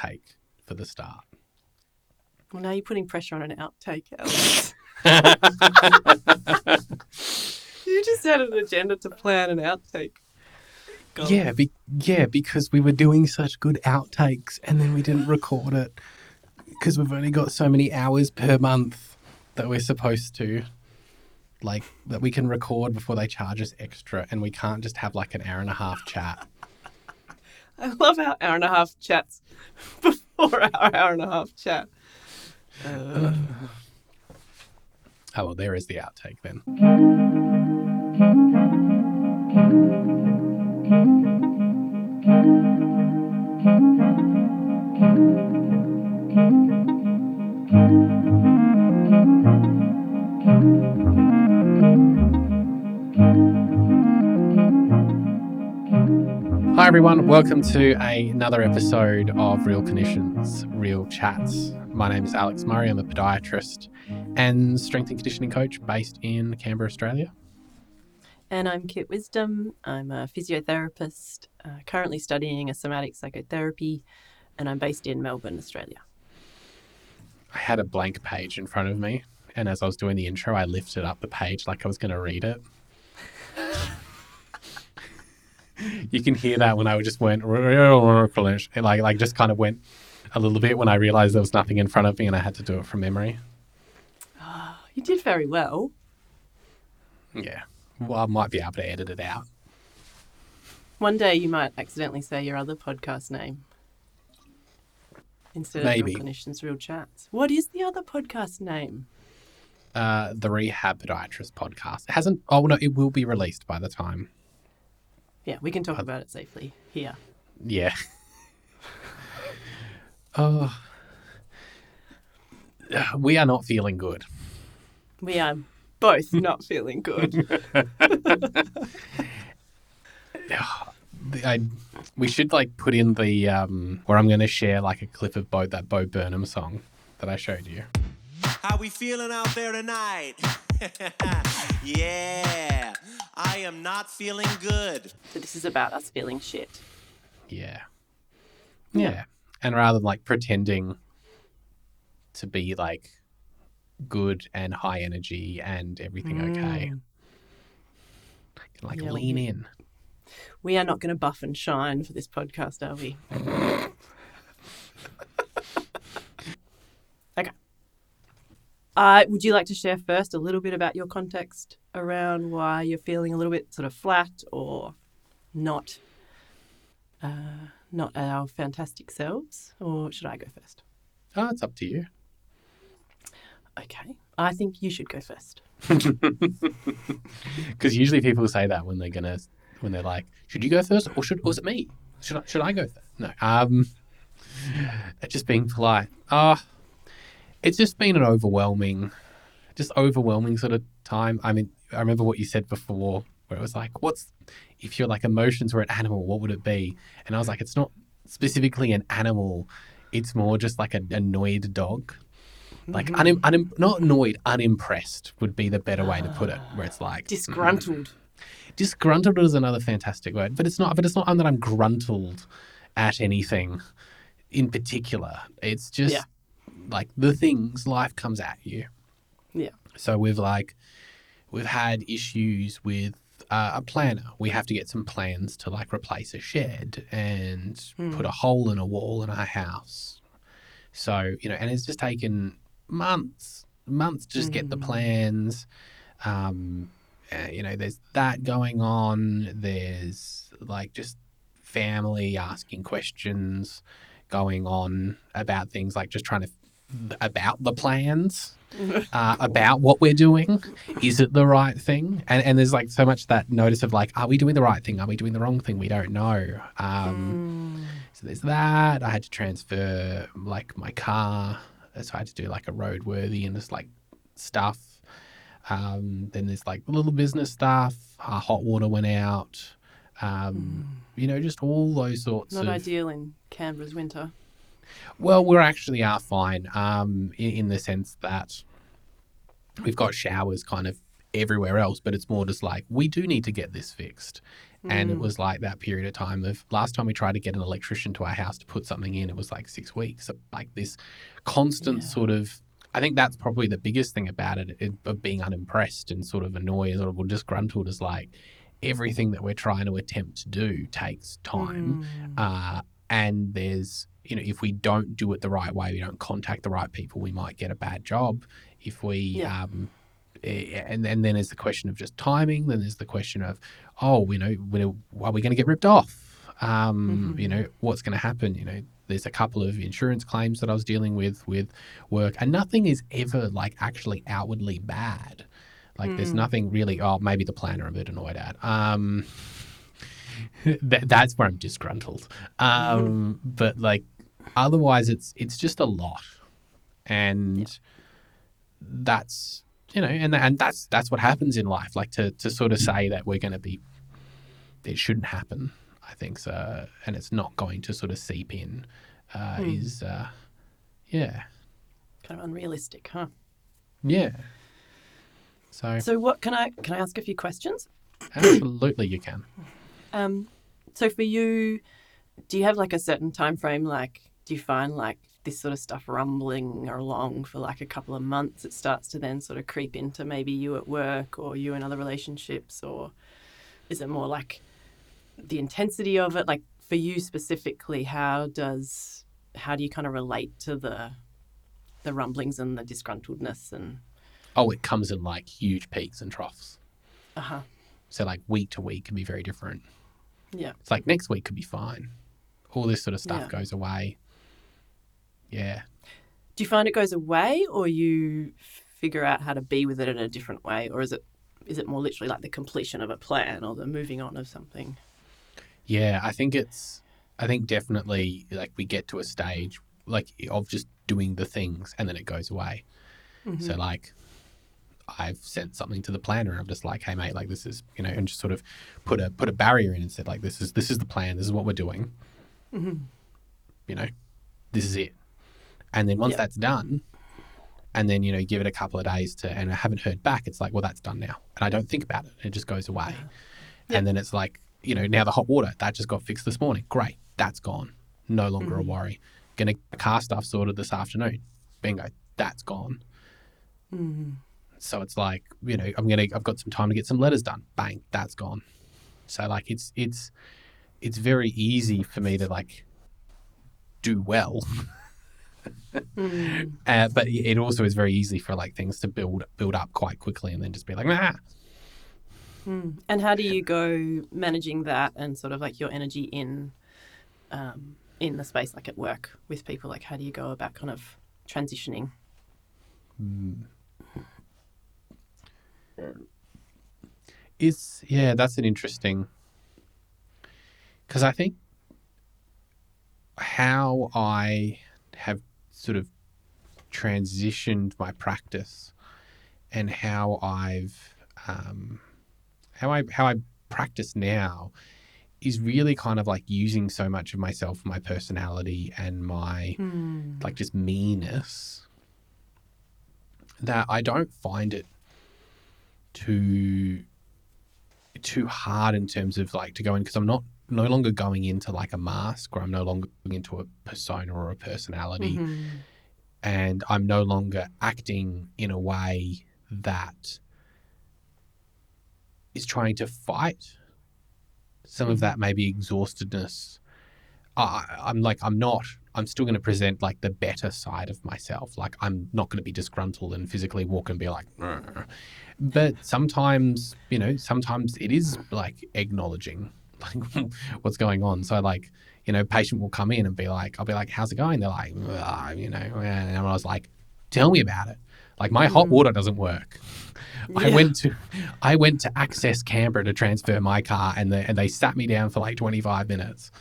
outtake for the start? Well, now you're putting pressure on an outtake, Alex. You just had an agenda to plan an outtake. God. Yeah, because we were doing such good outtakes and then we didn't record it because we've only got so many hours per month that we're supposed to, like, that we can record before they charge us extra, and we can't just have like an hour and a half chat. I love our hour and a half chats before our hour and a half chat. Oh, well, there is the outtake then. Hi everyone, welcome to another episode of Real Clinicians, Real Chats. My name is Alex Murray. I'm a podiatrist and strength and conditioning coach based in Canberra, Australia. And I'm Kit Wisdom. I'm a physiotherapist, currently studying a somatic psychotherapy, and I'm based in Melbourne, Australia. I had a blank page in front of me, and as I was doing the intro, I lifted up the page like I was going to read it. You can hear that when I just went, like just kind of went a little bit when I realised there was nothing in front of me and I had to do it from memory. Oh, you did very well. Yeah. Well, I might be able to edit it out. One day you might accidentally say your other podcast name instead of Maybe. Real Clinicians, Real Chats. What is the other podcast name? The Rehab Podiatrist Podcast. It hasn't... Oh, no, it will be released by the time. Yeah, we can talk about it safely here. Yeah. Oh, we are not feeling good. We are both not feeling good. We should like put in the where I'm going to share like a clip of that Bo Burnham song that I showed you. How we feeling out there tonight? Yeah, I am not feeling good. So this is about us feeling shit. Yeah. Yeah. Yeah. And rather than like pretending to be like good and high energy and everything okay, like lean in. We are not going to buff and shine for this podcast, are we? Okay. Would you like to share first a little bit about your context around why you're feeling a little bit sort of flat or not our fantastic selves, or should I go first? Oh, it's up to you. Okay. I think you should go first. Because usually people say that when they're like, should you go first or is it me? Should I go first? No. Just being polite. It's just been an overwhelming sort of time. I mean, I remember what you said before, where it was like, if your like emotions were an animal, what would it be? And I was like, it's not specifically an animal. It's more just like an annoyed dog. Like not annoyed, unimpressed would be the better way to put it, where it's like disgruntled. Disgruntled is another fantastic word, but it's not that I'm gruntled at anything in particular. It's just like the things life comes at you. Yeah. So we've had issues with a planner. We have to get some plans to like replace a shed and put a hole in a wall in our house. So, and it's just taken months to just get the plans. There's that going on. There's like just family asking questions going on about things, like just trying to about the plans. About what we're doing. Is it the right thing? And there's like so much that notice of like, are we doing the right thing? Are we doing the wrong thing? We don't know. So there's that. I had to transfer like my car. So I had to do like a roadworthy and just like stuff. Then there's like little business stuff. Our hot water went out. Just all those sorts of... Not ideal in Canberra's winter. Well, we actually are fine in the sense that we've got showers kind of everywhere else, but it's more just like, we do need to get this fixed. And it was like that period of time of last time we tried to get an electrician to our house to put something in, it was like 6 weeks. So like this constant sort of, I think that's probably the biggest thing about it, of being unimpressed and sort of annoyed or disgruntled, is like everything that we're trying to attempt to do takes time. And there's, you know, if we don't do it the right way, we don't contact the right people, we might get a bad job. If we, and then there's the question of just timing. Then there's the question of, oh, you know, are we going to get ripped off? You know, what's going to happen? You know, there's a couple of insurance claims that I was dealing with work, and nothing is ever like actually outwardly bad. Like there's nothing really, oh, maybe the planner I'm a bit annoyed at. That's where I'm disgruntled. But like, otherwise it's just a lot. And that's, you know, and that's what happens in life. Like to sort of say that we're going to be, it shouldn't happen, I think so. And it's not going to sort of seep in, is, kind of unrealistic, huh? Yeah. So what can I ask a few questions? Absolutely, you can. So for you, do you have like a certain time frame? Like, do you find like this sort of stuff rumbling along for like a couple of months? It starts to then sort of creep into maybe you at work or you in other relationships, or is it more like the intensity of it? Like for you specifically, how do you kind of relate to the rumblings and the disgruntledness and? Oh, it comes in like huge peaks and troughs. So like week to week can be very different. Yeah. It's like next week could be fine. All this sort of stuff goes away. Yeah. Do you find it goes away, or you figure out how to be with it in a different way? Or is it more literally like the completion of a plan or the moving on of something? Yeah, I think definitely like we get to a stage like of just doing the things and then it goes away. So like I've sent something to the planner and I'm just like, hey mate, like this is, you know, and just sort of put a barrier in and said like, this is the plan. This is what we're doing. You know, this is it. And then once that's done, and then, you know, give it a couple of days and I haven't heard back. It's like, well, that's done now. And I don't think about it. It just goes away. And then it's like, you know, now the hot water that just got fixed this morning. Great. That's gone. No longer a worry. Gonna get the car stuff sorted this afternoon. Bingo. That's gone. So it's like, you know, I've got some time to get some letters done. Bang, that's gone. So like, it's very easy for me to like do well, but it also is very easy for like things to build up quite quickly and then just be like, ah. And how do you go managing that and sort of like your energy in the space, like at work with people? Like, how do you go about kind of transitioning? That's an interesting, because I think how I have sort of transitioned my practice and how I've how I practice now is really kind of like using so much of myself, my personality and my like just meanness, that I don't find it too hard in terms of like to go in, because I'm no longer going into like a mask, or I'm no longer going into a persona or a personality, and I'm no longer acting in a way that is trying to fight some of that maybe exhaustedness. I'm still going to present like the better side of myself. Like I'm not going to be disgruntled and physically walk and be like, rrr. But sometimes, you know, it is like acknowledging like what's going on. So like, you know, patient will come in and be like, I'll be like, how's it going? They're like, you know, and I was like, tell me about it. Like my hot water doesn't work. Yeah. I went to Access Canberra to transfer my car and they sat me down for like 25 minutes.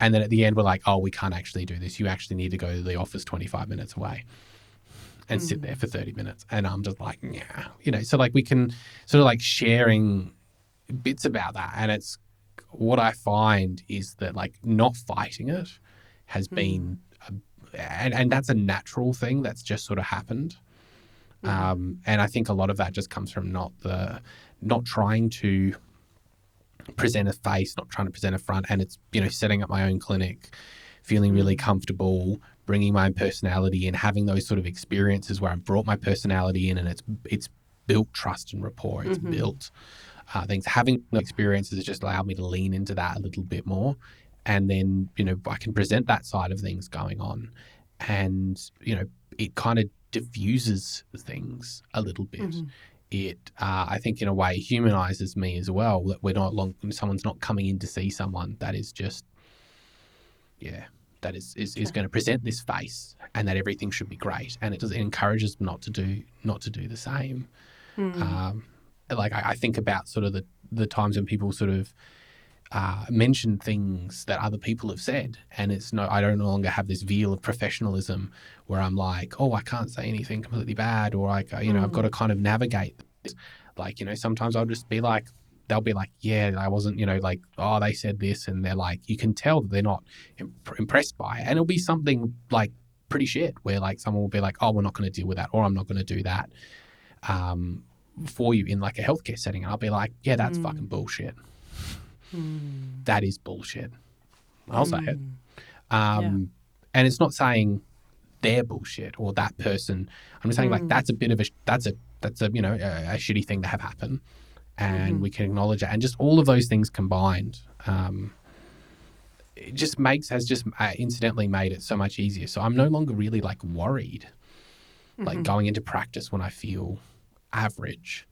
And then at the end, we're like, oh, we can't actually do this. You actually need to go to the office 25 minutes away and sit there for 30 minutes. And I'm just like, yeah, you know, so like we can sort of like sharing bits about that. And it's what I find is that like not fighting it has been, and that's a natural thing that's just sort of happened. And I think a lot of that just comes from not trying to present a face, not trying to present a front. And it's, you know, setting up my own clinic, feeling really comfortable, bringing my own personality and having those sort of experiences where I brought my personality in, and it's built trust and rapport. It's built things. Having experiences has just allowed me to lean into that a little bit more. And then, you know, I can present that side of things going on. And, you know, it kind of diffuses things a little bit. It, I think, in a way, humanizes me as well. That we're not long, someone's not coming in to see someone that is just, that is going to present this face, and that everything should be great. And it encourages them not to do the same. Like I think about sort of the times when people sort of mention things that other people have said, and it's I don't no longer have this veil of professionalism where I'm like, oh, I can't say anything completely bad, or like, you know, I've got to kind of navigate this. Like, you know, sometimes I'll just be like, they'll be like, yeah, I wasn't, you know, like, oh, they said this. And they're like, you can tell that they're not impressed by it. And it'll be something like pretty shit where like someone will be like, oh, we're not going to deal with that, or I'm not going to do that for you in like a healthcare setting. And I'll be like, yeah, that's fucking bullshit. That is bullshit. I'll say it. And it's not saying they're bullshit or that person. I'm just saying like, that's a bit of a, that's a, you know, a shitty thing to have happen. And we can acknowledge it, and just all of those things combined, it just incidentally made it so much easier. So I'm no longer really like worried, like going into practice when I feel average.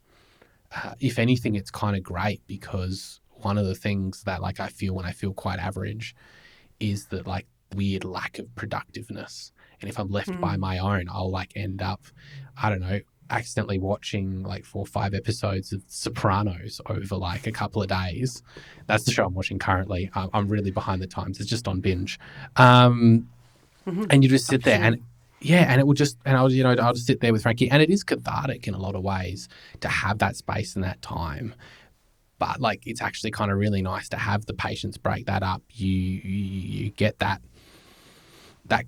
If anything, it's kind of great, because one of the things that like I feel when I feel quite average is that like weird lack of productiveness. And if I'm left by my own, I'll like end up, I don't know, accidentally watching like 4 or 5 episodes of Sopranos over like a couple of days. That's the show I'm watching currently. I'm really behind the times. It's just on binge. And you just sit there and it will just, and I'll just sit there with Frankie, and it is cathartic in a lot of ways to have that space and that time. But like, it's actually kind of really nice to have the patients break that up. You get that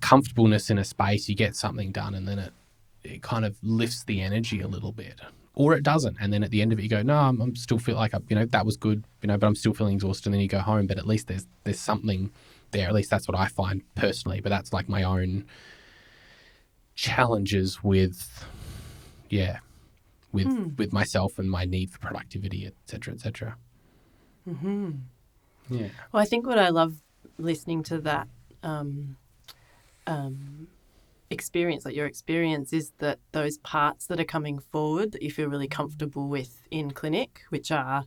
comfortableness in a space, you get something done, and then it kind of lifts the energy a little bit, or it doesn't. And then at the end of it, you go, no, I'm still feel like, you know, that was good, you know, but I'm still feeling exhausted. And then you go home, but at least there's something there. At least that's what I find personally, but that's like my own challenges with myself and my need for productivity, et cetera, et cetera. Yeah. Well, I think what I love listening to that, experience, like your experience, is that those parts that are coming forward that you feel really comfortable with in clinic, which are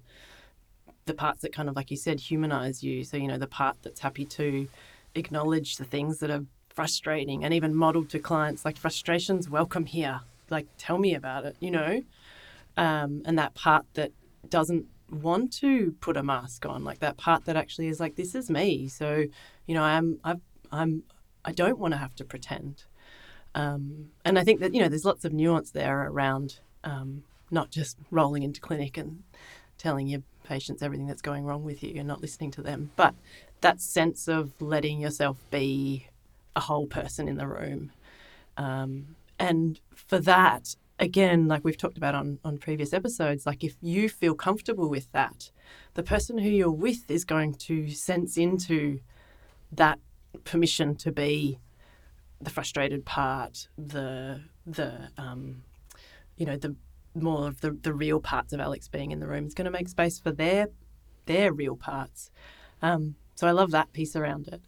the parts that kind of, like you said, humanize you. So, you know, the part that's happy to acknowledge the things that are frustrating, and even model to clients like, frustration's welcome here, like, tell me about it, you know, and that part that doesn't want to put a mask on, like that part that actually is like, this is me, so, you know, I don't want to have to pretend. And I think that, you know, there's lots of nuance there around not just rolling into clinic and telling your patients everything that's going wrong with you and not listening to them, but that sense of letting yourself be a whole person in the room. And for that, again, like we've talked about on previous episodes, like if you feel comfortable with that, the person who you're with is going to sense into that permission to be the frustrated part, the more of the real parts of Alex being in the room. Is going to make space for their real parts. So I love that piece around it.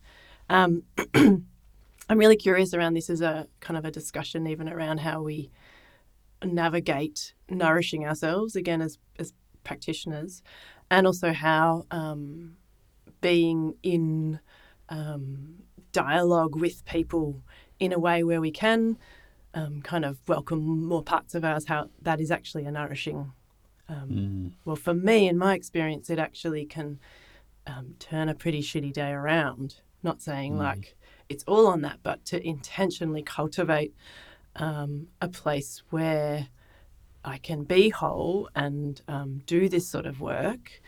I'm really curious around this as a kind of a discussion, even around how we navigate nourishing ourselves again as practitioners, and also how being in dialogue with people in a way where we can kind of welcome more parts of ours, how that is actually a nourishing. Well, for me, in my experience, it actually can turn a pretty shitty day around. Not saying like it's all on that, but to intentionally cultivate a place where I can be whole and do this sort of work,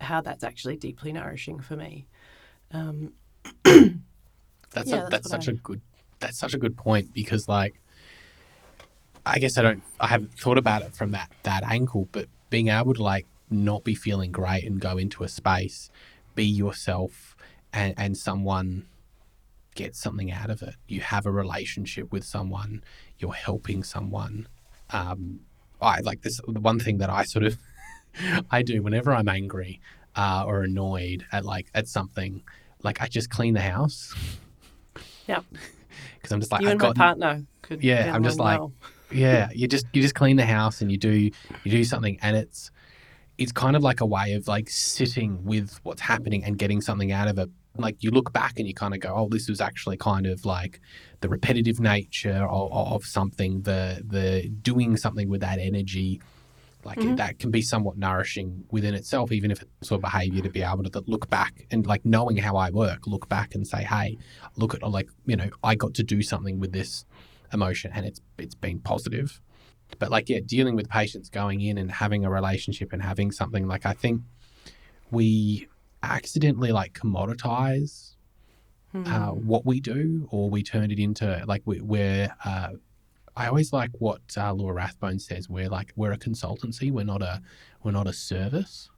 how that's actually deeply nourishing for me. That's such a good point, because like, I guess I haven't thought about it from that angle, but being able to like not be feeling great and go into a space, be yourself, and someone gets something out of it. You have a relationship with someone, you're helping someone. I like this, the one thing that I sort of, I do whenever I'm angry or annoyed at something, like I just clean the house. Yeah. Because I'm just like, you and my partner could. Yeah, I'm just like, well. Yeah, you just clean the house and you do something, and it's kind of like a way of like sitting with what's happening and getting something out of it. Like you look back and you kind of go, oh, this was actually kind of like the repetitive nature of something, the doing something with that energy, like mm-hmm. That can be somewhat nourishing within itself, even if it's sort of behavior, to be able to look back and like knowing how I work, look back and say, hey, look at like, you know, I got to do something with this emotion and it's been positive. But like, yeah, dealing with patients going in and having a relationship and having something, like I think we accidentally like commoditize what we do, or we turn it into like we're I always like what Laura Rathbone says, we're a consultancy, we're not a service,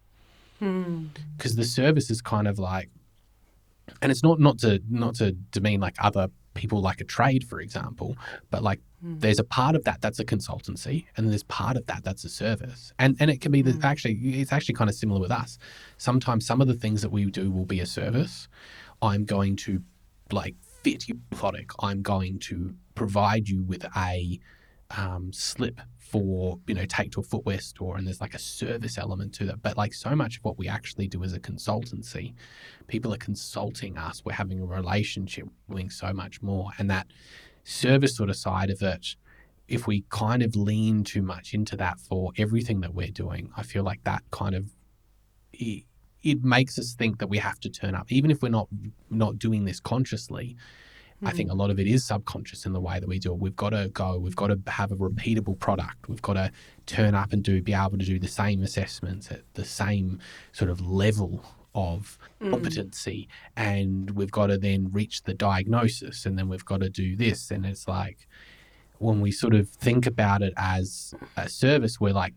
because the service is kind of like, and it's not to demean like other people, like a trade, for example, but like there's a part of that that's a consultancy, and there's part of that that's a service, and it can be it's actually kind of similar with us. Sometimes some of the things that we do will be a service. I'm going to like fit your product. I'm going to provide you with a slip for, you know, take to a footwear store, and there's like a service element to that. But like so much of what we actually do is a consultancy. People are consulting us. We're having a relationship, we're doing so much more. And that service sort of side of it, if we kind of lean too much into that for everything that we're doing, I feel like that kind of it makes us think that we have to turn up, even if we're not doing this consciously. I think a lot of it is subconscious in the way that we do it. We've got to go, we've got to have a repeatable product. We've got to turn up and be able to do the same assessments at the same sort of level of competency. And we've got to then reach the diagnosis, and then we've got to do this. And it's like, when we sort of think about it as a service, we're like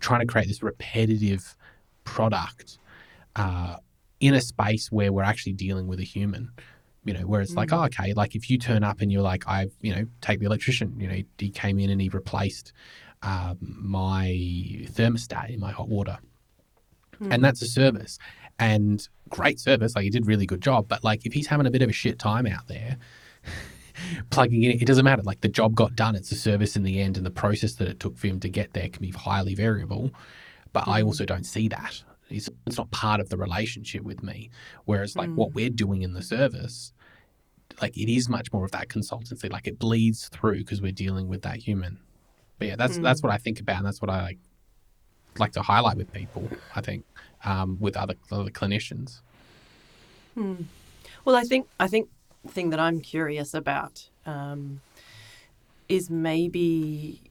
trying to create this repetitive product in a space where we're actually dealing with a human. You know, where it's like, oh, okay, like if you turn up and you're like, take the electrician, you know, he came in and he replaced my thermostat in my hot water. And that's a service, and great service. Like he did a really good job, but like if he's having a bit of a shit time out there, plugging in, it doesn't matter. Like the job got done. It's a service in the end, and the process that it took for him to get there can be highly variable. But I also don't see that. It's not part of the relationship with me. Whereas like what we're doing in the service, like it is much more of that consultancy, like it bleeds through because we're dealing with that human. But yeah, that's what I think about, and that's what I like to highlight with people, I think, with other clinicians. Well, I think the thing that I'm curious about is maybe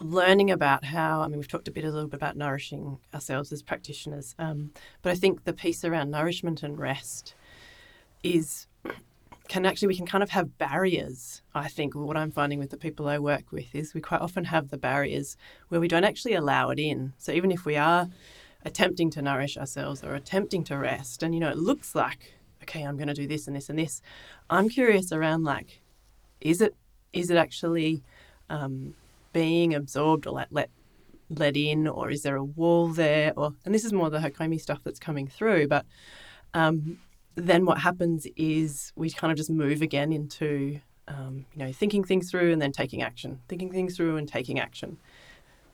learning about how, I mean, we've talked a little bit about nourishing ourselves as practitioners, but I think the piece around nourishment and rest we can kind of have barriers. I think what I'm finding with the people I work with is we quite often have the barriers where we don't actually allow it in. So even if we are attempting to nourish ourselves or attempting to rest, and, you know, it looks like, okay, I'm going to do this and this and this. I'm curious around like, is it actually being absorbed or like let in, or is there a wall there? Or, and this is more the Hakomi stuff that's coming through, but then what happens is we kind of just move again into, thinking things through and then taking action,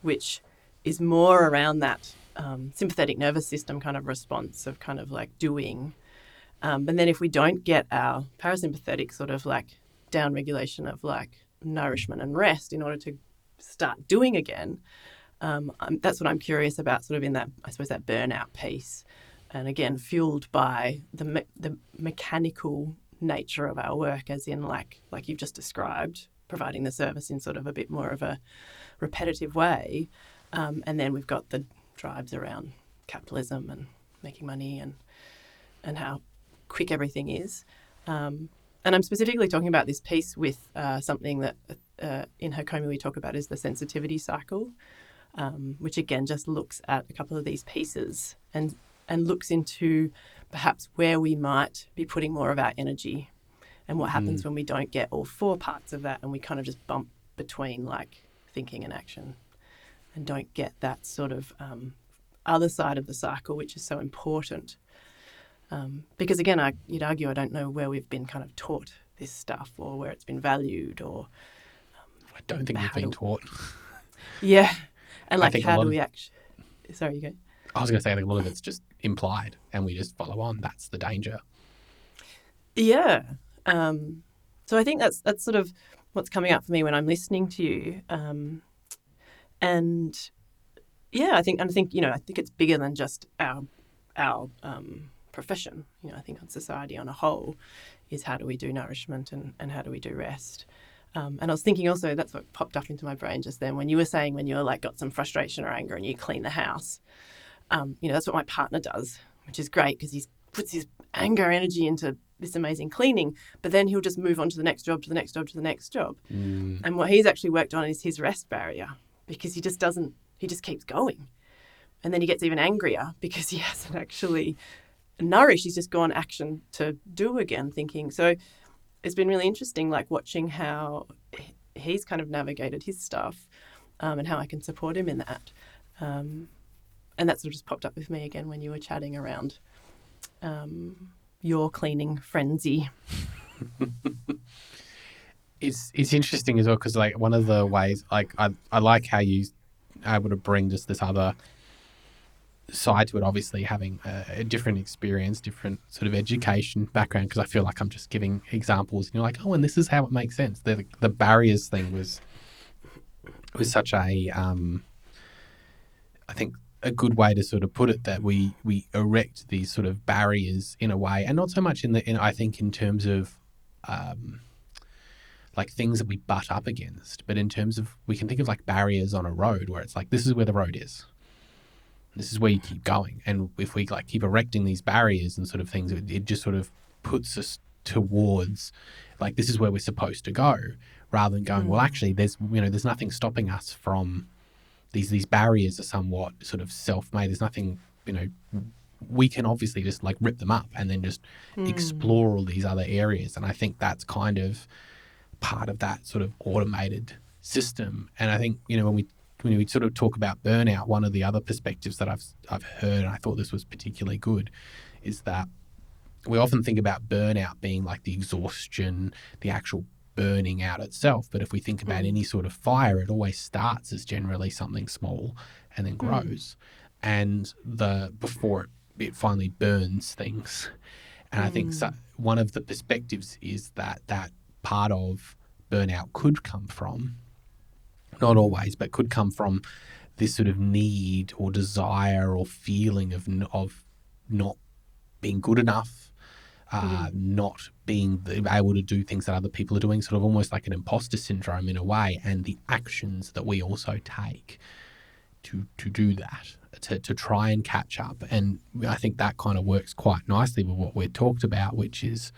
which is more around that sympathetic nervous system kind of response of kind of like doing. And then if we don't get our parasympathetic sort of like down regulation of like nourishment and rest in order to start doing again, that's what I'm curious about, sort of in that, I suppose, that burnout piece. And again, fueled by the mechanical nature of our work, as in like you've just described, providing the service in sort of a bit more of a repetitive way. And then we've got the drives around capitalism and making money and how quick everything is. And I'm specifically talking about this piece with something that in Hakomi we talk about is the sensitivity cycle. which again just looks at a couple of these pieces and looks into perhaps where we might be putting more of our energy and what happens when we don't get all four parts of that and we kind of just bump between like thinking and action and don't get that sort of other side of the cycle, which is so important. Because again, you'd argue I don't know where we've been kind of taught this stuff or where it's been valued or... I don't think we've been taught. Yeah. And like how do we actually... Sorry, you go. I was going to say a lot of it's just implied and we just follow on. That's the danger. Yeah. So I think that's sort of what's coming up for me when I'm listening to you. And yeah, I think it's bigger than just our profession. You know, I think on society on a whole is how do we do nourishment and how do we do rest. And I was thinking also, that's what popped up into my brain just then when you were saying when you're like got some frustration or anger and you clean the house. You know, that's what my partner does, which is great because he puts his anger energy into this amazing cleaning, but then he'll just move on to the next job, to the next job, to the next job. Mm. And what he's actually worked on is his rest barrier because he just keeps going. And then he gets even angrier because he hasn't actually nourished. He's just gone action to do again thinking. So it's been really interesting, like watching how he's kind of navigated his stuff and how I can support him in that. And that sort of just popped up with me again when you were chatting around your cleaning frenzy. It's interesting as well because like one of the ways like I like how you are able to bring just this other side to it, obviously having a different experience, different sort of education background, because I feel like I'm just giving examples and you're like, oh, and this is how it makes sense. The barriers thing was such a I think a good way to sort of put it, that we erect these sort of barriers in a way, and not so much I think in terms of like things that we butt up against, but in terms of, we can think of like barriers on a road where it's like, this is where the road is. This is where you keep going. And if we like keep erecting these barriers and sort of things, it just sort of puts us towards like, this is where we're supposed to go, rather than going, well, actually there's nothing stopping us from these barriers are somewhat sort of self-made. There's nothing, we can obviously just like rip them up and then just explore all these other areas. And I think that's kind of part of that sort of automated system. And I think, when we sort of talk about burnout, one of the other perspectives that I've heard, and I thought this was particularly good, is that we often think about burnout being like the exhaustion, the actual burning out itself. But if we think about any sort of fire, it always starts as generally something small and then grows. And before it finally burns things. And I think one of the perspectives is that part of burnout could come from, not always, but could come from this sort of need or desire or feeling of not being good enough, not being able to do things that other people are doing, sort of almost like an imposter syndrome in a way, and the actions that we also take to do that, to try and catch up. And I think that kind of works quite nicely with what we've talked about, which is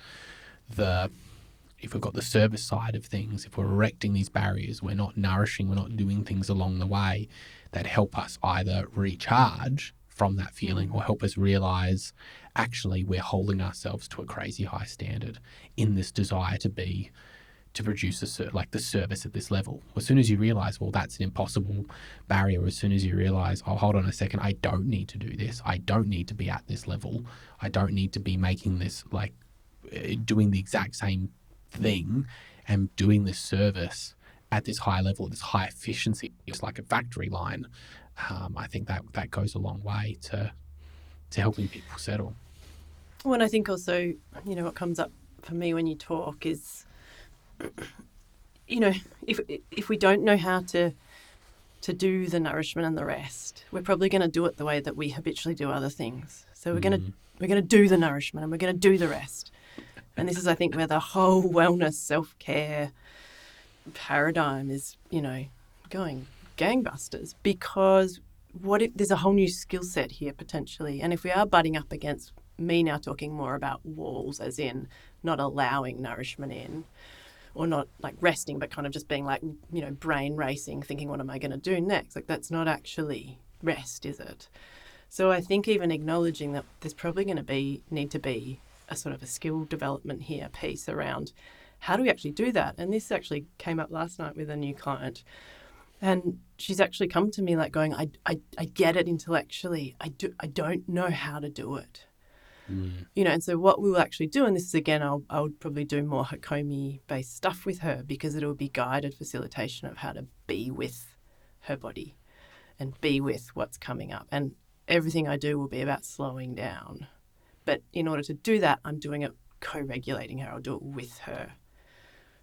if we've got the service side of things, if we're erecting these barriers, we're not nourishing, we're not doing things along the way that help us either recharge from that feeling or help us realize actually we're holding ourselves to a crazy high standard in this desire to produce the service at this level. As soon as you realize, well, that's an impossible barrier, as soon as you realize, oh, hold on a second, I don't need to do this. I don't need to be at this level. I don't need to be making this, like doing the exact same thing and doing this service at this high level, this high efficiency, just like a factory line. I think that goes a long way to helping people settle. Well, and I think also, what comes up for me when you talk is, if we don't know how to do the nourishment and the rest, we're probably going to do it the way that we habitually do other things. So we're going to do the nourishment and we're going to do the rest. And this is, I think, where the whole wellness, self-care paradigm is, going gangbusters, because what if there's a whole new skill set here potentially? And if we are butting up against me now talking more about walls, as in not allowing nourishment in, or not like resting, but kind of just being like, you know, brain racing, thinking, what am I going to do next? Like, that's not actually rest, is it? So I think even acknowledging that there's probably going to need to be a sort of a skill development here piece around how do we actually do that? And this actually came up last night with a new client, and she's actually come to me like going, I get it intellectually. I don't know how to do it. Mm. You know, and so what we will actually do, and this is again, I'll probably do more Hakomi based stuff with her, because it'll be guided facilitation of how to be with her body and be with what's coming up. And everything I do will be about slowing down. But in order to do that, I'm doing it co-regulating her. I'll do it with her.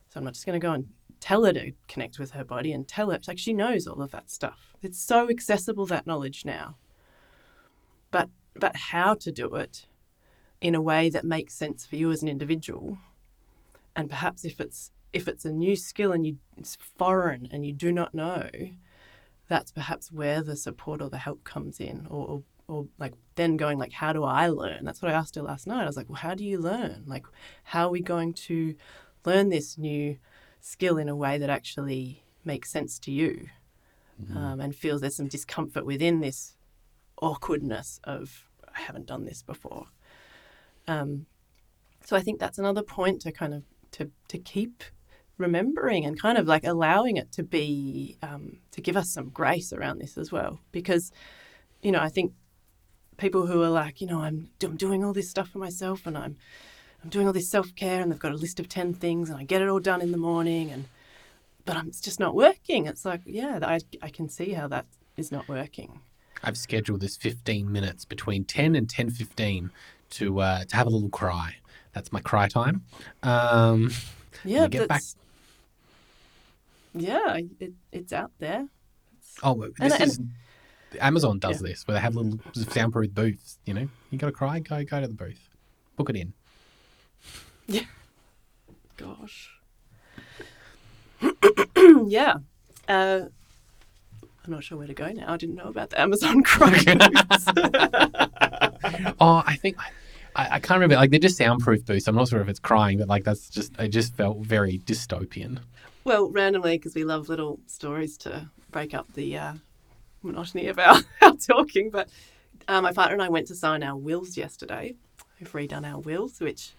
So I'm not just going to go and tell her to connect with her body and tell her. It's like she knows all of that stuff. It's so accessible, that knowledge now. But how to do it in a way that makes sense for you as an individual. And perhaps if it's a new skill and it's foreign and you do not know, that's perhaps where the support or the help comes in, or like then going like, how do I learn? That's what I asked her last night. I was like, well, how do you learn? Like, how are we going to learn this new skill in a way that actually makes sense to you? Mm-hmm. And feels there's some discomfort within this awkwardness of, I haven't done this before. So I think that's another point to kind of to keep remembering and kind of like allowing it to be, to give us some grace around this as well. Because, you know, I think people who are like, you know, I'm doing all this stuff for myself and I'm doing all this self-care and they've got a list of 10 things and I get it all done in the morning, but it's just not working. It's like, yeah, I can see how that is not working. I've scheduled this 15 minutes between 10 and 10:15 to have a little cry. That's my cry time. Yeah, get back. Yeah, it's out there. Amazon does this where they have little soundproof booths. You know, you got to cry, go to the booth, book it in. Yeah. Gosh. Yeah. I'm not sure where to go now. I didn't know about the Amazon cry booths. Oh, I think I can't remember. Like, they're just soundproof booths. I'm not sure if it's crying, but like that's just, I just felt very dystopian. Well, randomly, because we love little stories to break up the monotony of our talking. But my partner and I went to sign our wills yesterday. We've redone our wills, which,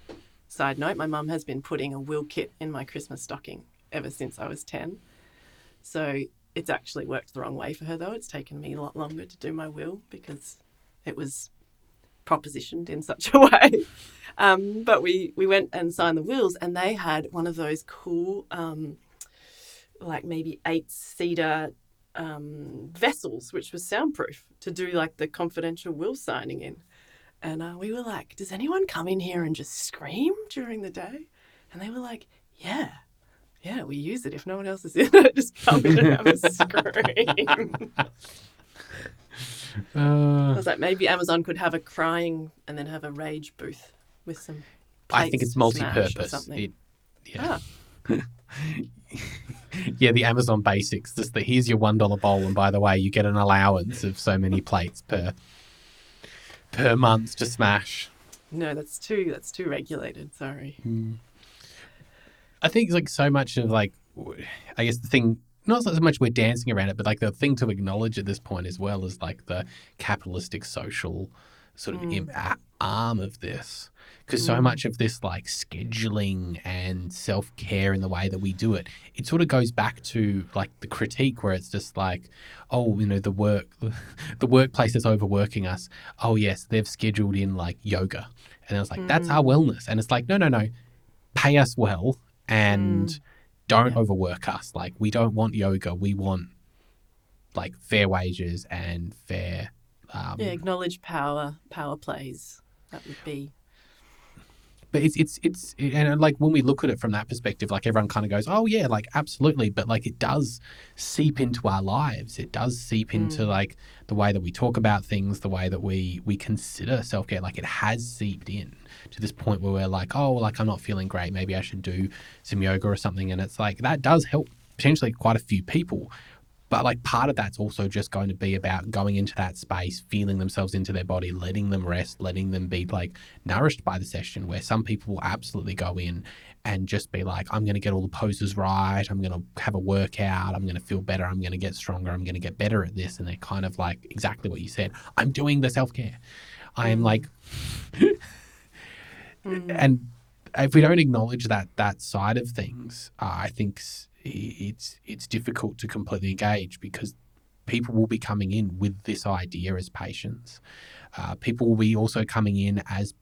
side note, my mum has been putting a will kit in my Christmas stocking ever since I was 10. So it's actually worked the wrong way for her, though. It's taken me a lot longer to do my will because it was propositioned in such a way. But we went and signed the wills, and they had one of those cool, like maybe 8-seater vessels, which was soundproof, to do like the confidential will signing in. And we were like, does anyone come in here and just scream during the day? And they were like, yeah, we use it. If no one else is in it, just come in and have a scream. I was like, maybe Amazon could have a crying and then have a rage booth with some plates. I think it's multi-purpose. Yeah, the Amazon basics. Just that here's your $1 bowl, and by the way, you get an allowance of so many plates per month to smash. No, that's too regulated. Sorry. Mm. I think like so much of like, I guess the thing. Not so much we're dancing around it, but like the thing to acknowledge at this point as well is like the capitalistic social sort of arm of this. Because so much of this like scheduling and self-care and the way that we do it, it sort of goes back to like the critique where it's just like, oh, you know, the workplace is overworking us. Oh yes, they've scheduled in like yoga. And I was like, that's our wellness. And it's like, no, pay us well and... Don't overwork us. Like, we don't want yoga. We want like fair wages and fair. Acknowledge power plays. That would be. But it's and like when we look at it from that perspective, like everyone kind of goes, oh yeah, like absolutely. But like it does seep into our lives. It does seep into like the way that we talk about things, the way that we consider self-care. Like it has seeped in to this point where we're like, oh, like I'm not feeling great. Maybe I should do some yoga or something. And it's like that does help potentially quite a few people. But like part of that's also just going to be about going into that space, feeling themselves into their body, letting them rest, letting them be like nourished by the session, where some people will absolutely go in and just be like, I'm going to get all the poses right, I'm going to have a workout, I'm going to feel better, I'm going to get stronger, I'm going to get better at this. And they're kind of like exactly what you said. I'm doing the self-care. I am like... And if we don't acknowledge that side of things, I think it's difficult to completely engage, because people will be coming in with this idea as patients. People will be also coming in as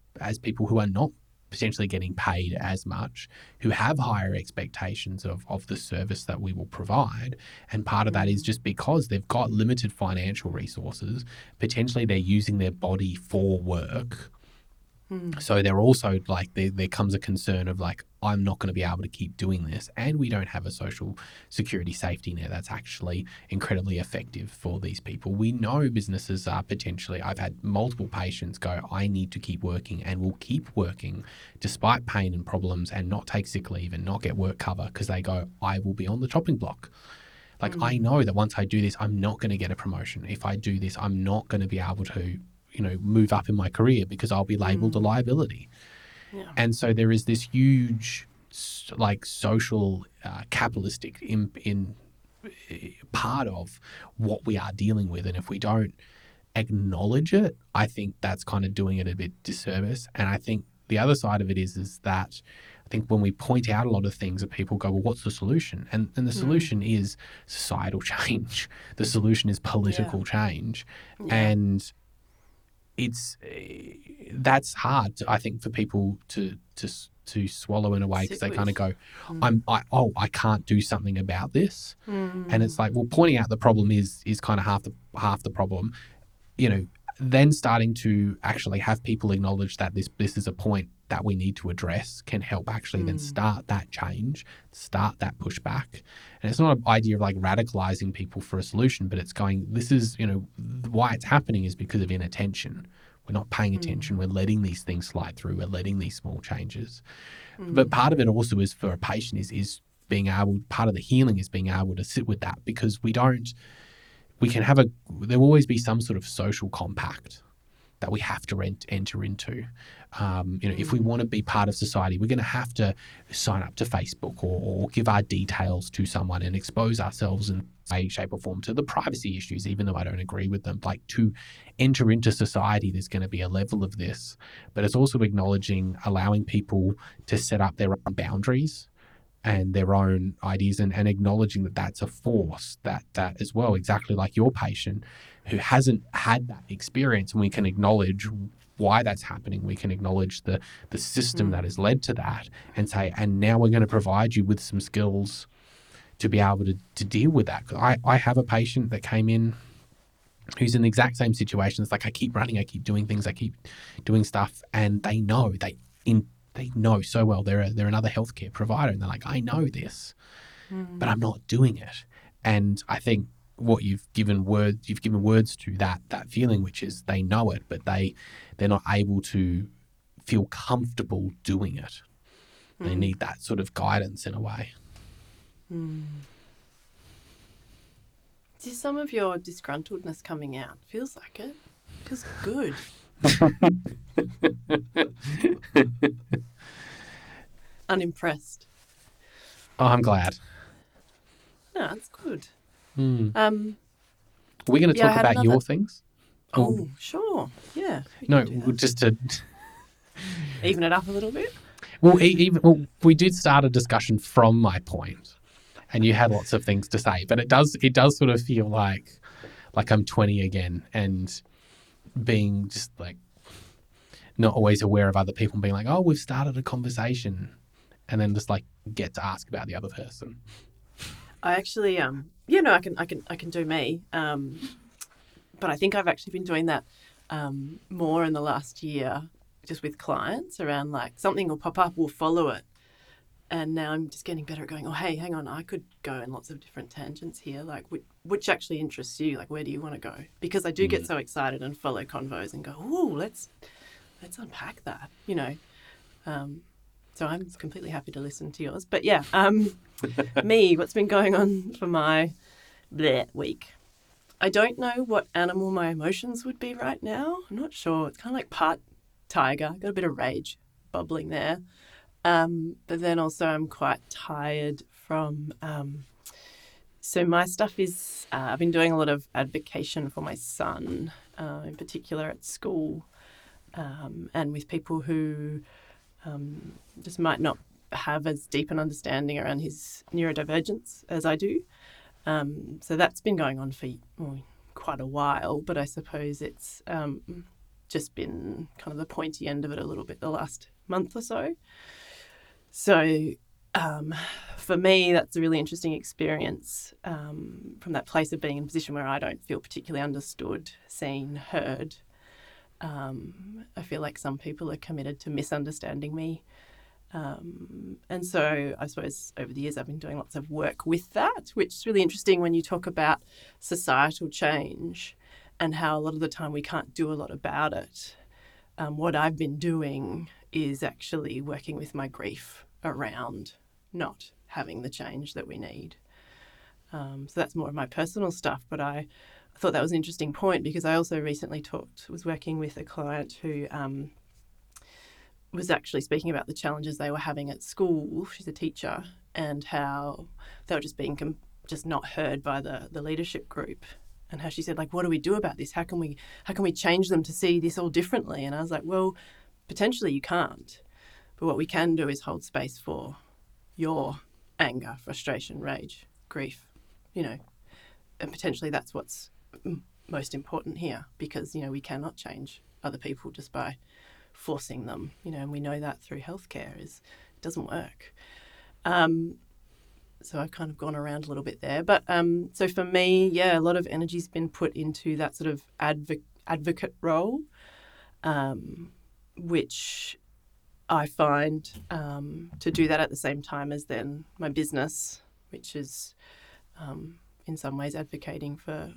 people who are not potentially getting paid as much, who have higher expectations of the service that we will provide. And part of that is just because they've got limited financial resources, potentially they're using their body for work. So they're also like, there comes a concern of like, I'm not going to be able to keep doing this. And we don't have a social security safety net that's actually incredibly effective for these people. We know businesses are potentially, I've had multiple patients go, I need to keep working and will keep working despite pain and problems and not take sick leave and not get work cover, because they go, I will be on the chopping block. Like, I know that once I do this, I'm not going to get a promotion. If I do this, I'm not going to be able to, move up in my career, because I'll be labeled a liability. Yeah. And so there is this huge like social capitalistic in part of what we are dealing with. And if we don't acknowledge it, I think that's kind of doing it a bit disservice. And I think the other side of it is that I think when we point out a lot of things that people go, well, what's the solution? And the solution is societal change. The solution is political change. Yeah. And that's hard, I think, for people to swallow in a way, because they kind of go, I can't do something about this, and it's like, well, pointing out the problem is kind of half the problem, Then starting to actually have people acknowledge that this is a point that we need to address can help actually then start that change, start that pushback. And it's not an idea of like radicalizing people for a solution, but it's going, this is, why it's happening is because of inattention. We're not paying attention. We're letting these things slide through. We're letting these small changes. But part of it also is for a patient is being able, part of the healing is being able to sit with that, because we can have there will always be some sort of social compact that we have to enter into. If we want to be part of society, we're going to have to sign up to Facebook or give our details to someone and expose ourselves in a shape or form to the privacy issues, even though I don't agree with them. Like, to enter into society, there's going to be a level of this, but it's also acknowledging, allowing people to set up their own boundaries and their own ideas, and acknowledging that that's a force, that as well, exactly like your patient who hasn't had that experience. And we can acknowledge why that's happening. We can acknowledge the system that has led to that and say, and now we're going to provide you with some skills to be able to deal with that. I have a patient that came in who's in the exact same situation. It's like, I keep running, I keep doing things, I keep doing stuff. And they know, they know so well. They're another healthcare provider, and they're like, I know this, but I'm not doing it. And I think what you've given words to that feeling, which is they know it, but they're not able to feel comfortable doing it. They need that sort of guidance in a way. Is some of your disgruntledness coming out? Feels like it. Feels good. Unimpressed. Oh, I'm glad. No, that's good. Are we going to talk about your things? Oh, sure. Yeah. No, just to even it up a little bit. Well, we did start a discussion from my point, and you had lots of things to say, but it does sort of feel like I'm 20 again, and being just like not always aware of other people, and being like, oh, we've started a conversation, and then just like get to ask about the other person. I actually I can do me, but I think I've actually been doing that more in the last year, just with clients, around like something will pop up, we'll follow it, and now I'm just getting better at going, oh hey, hang on, I could go in lots of different tangents here, like which actually interests you, like where do you want to go? Because I do get so excited and follow convos and go, ooh, let's unpack that, so I'm completely happy to listen to yours. But yeah, me, what's been going on for my week? I don't know what animal my emotions would be right now. I'm not sure. It's kind of like part tiger, got a bit of rage bubbling there. But then also I'm quite tired from, so my stuff is, I've been doing a lot of advocation for my son, in particular at school, and with people who just might not have as deep an understanding around his neurodivergence as I do. So that's been going on for quite a while, but I suppose it's just been kind of the pointy end of it a little bit the last month or so. So for me, that's a really interesting experience from that place of being in a position where I don't feel particularly understood, seen, heard. I feel like some people are committed to misunderstanding me. And so I suppose over the years I've been doing lots of work with that, which is really interesting when you talk about societal change and how a lot of the time we can't do a lot about it. What I've been doing is actually working with my grief around not having the change that we need. So that's more of my personal stuff, but I thought that was an interesting point because I also recently was working with a client who was actually speaking about the challenges they were having at school. She's a teacher, and how they were just being just not heard by the leadership group, and how she said, like, what do we do about this? How can we change them to see this all differently? And I was like, well, potentially you can't, but what we can do is hold space for your anger, frustration, rage, grief, and potentially that's what's most important here, because, we cannot change other people just by forcing them, and we know that through healthcare it doesn't work. So I've kind of gone around a little bit there, but so for me, a lot of energy's been put into that sort of advocate role, which I find to do that at the same time as then my business, which is in some ways advocating for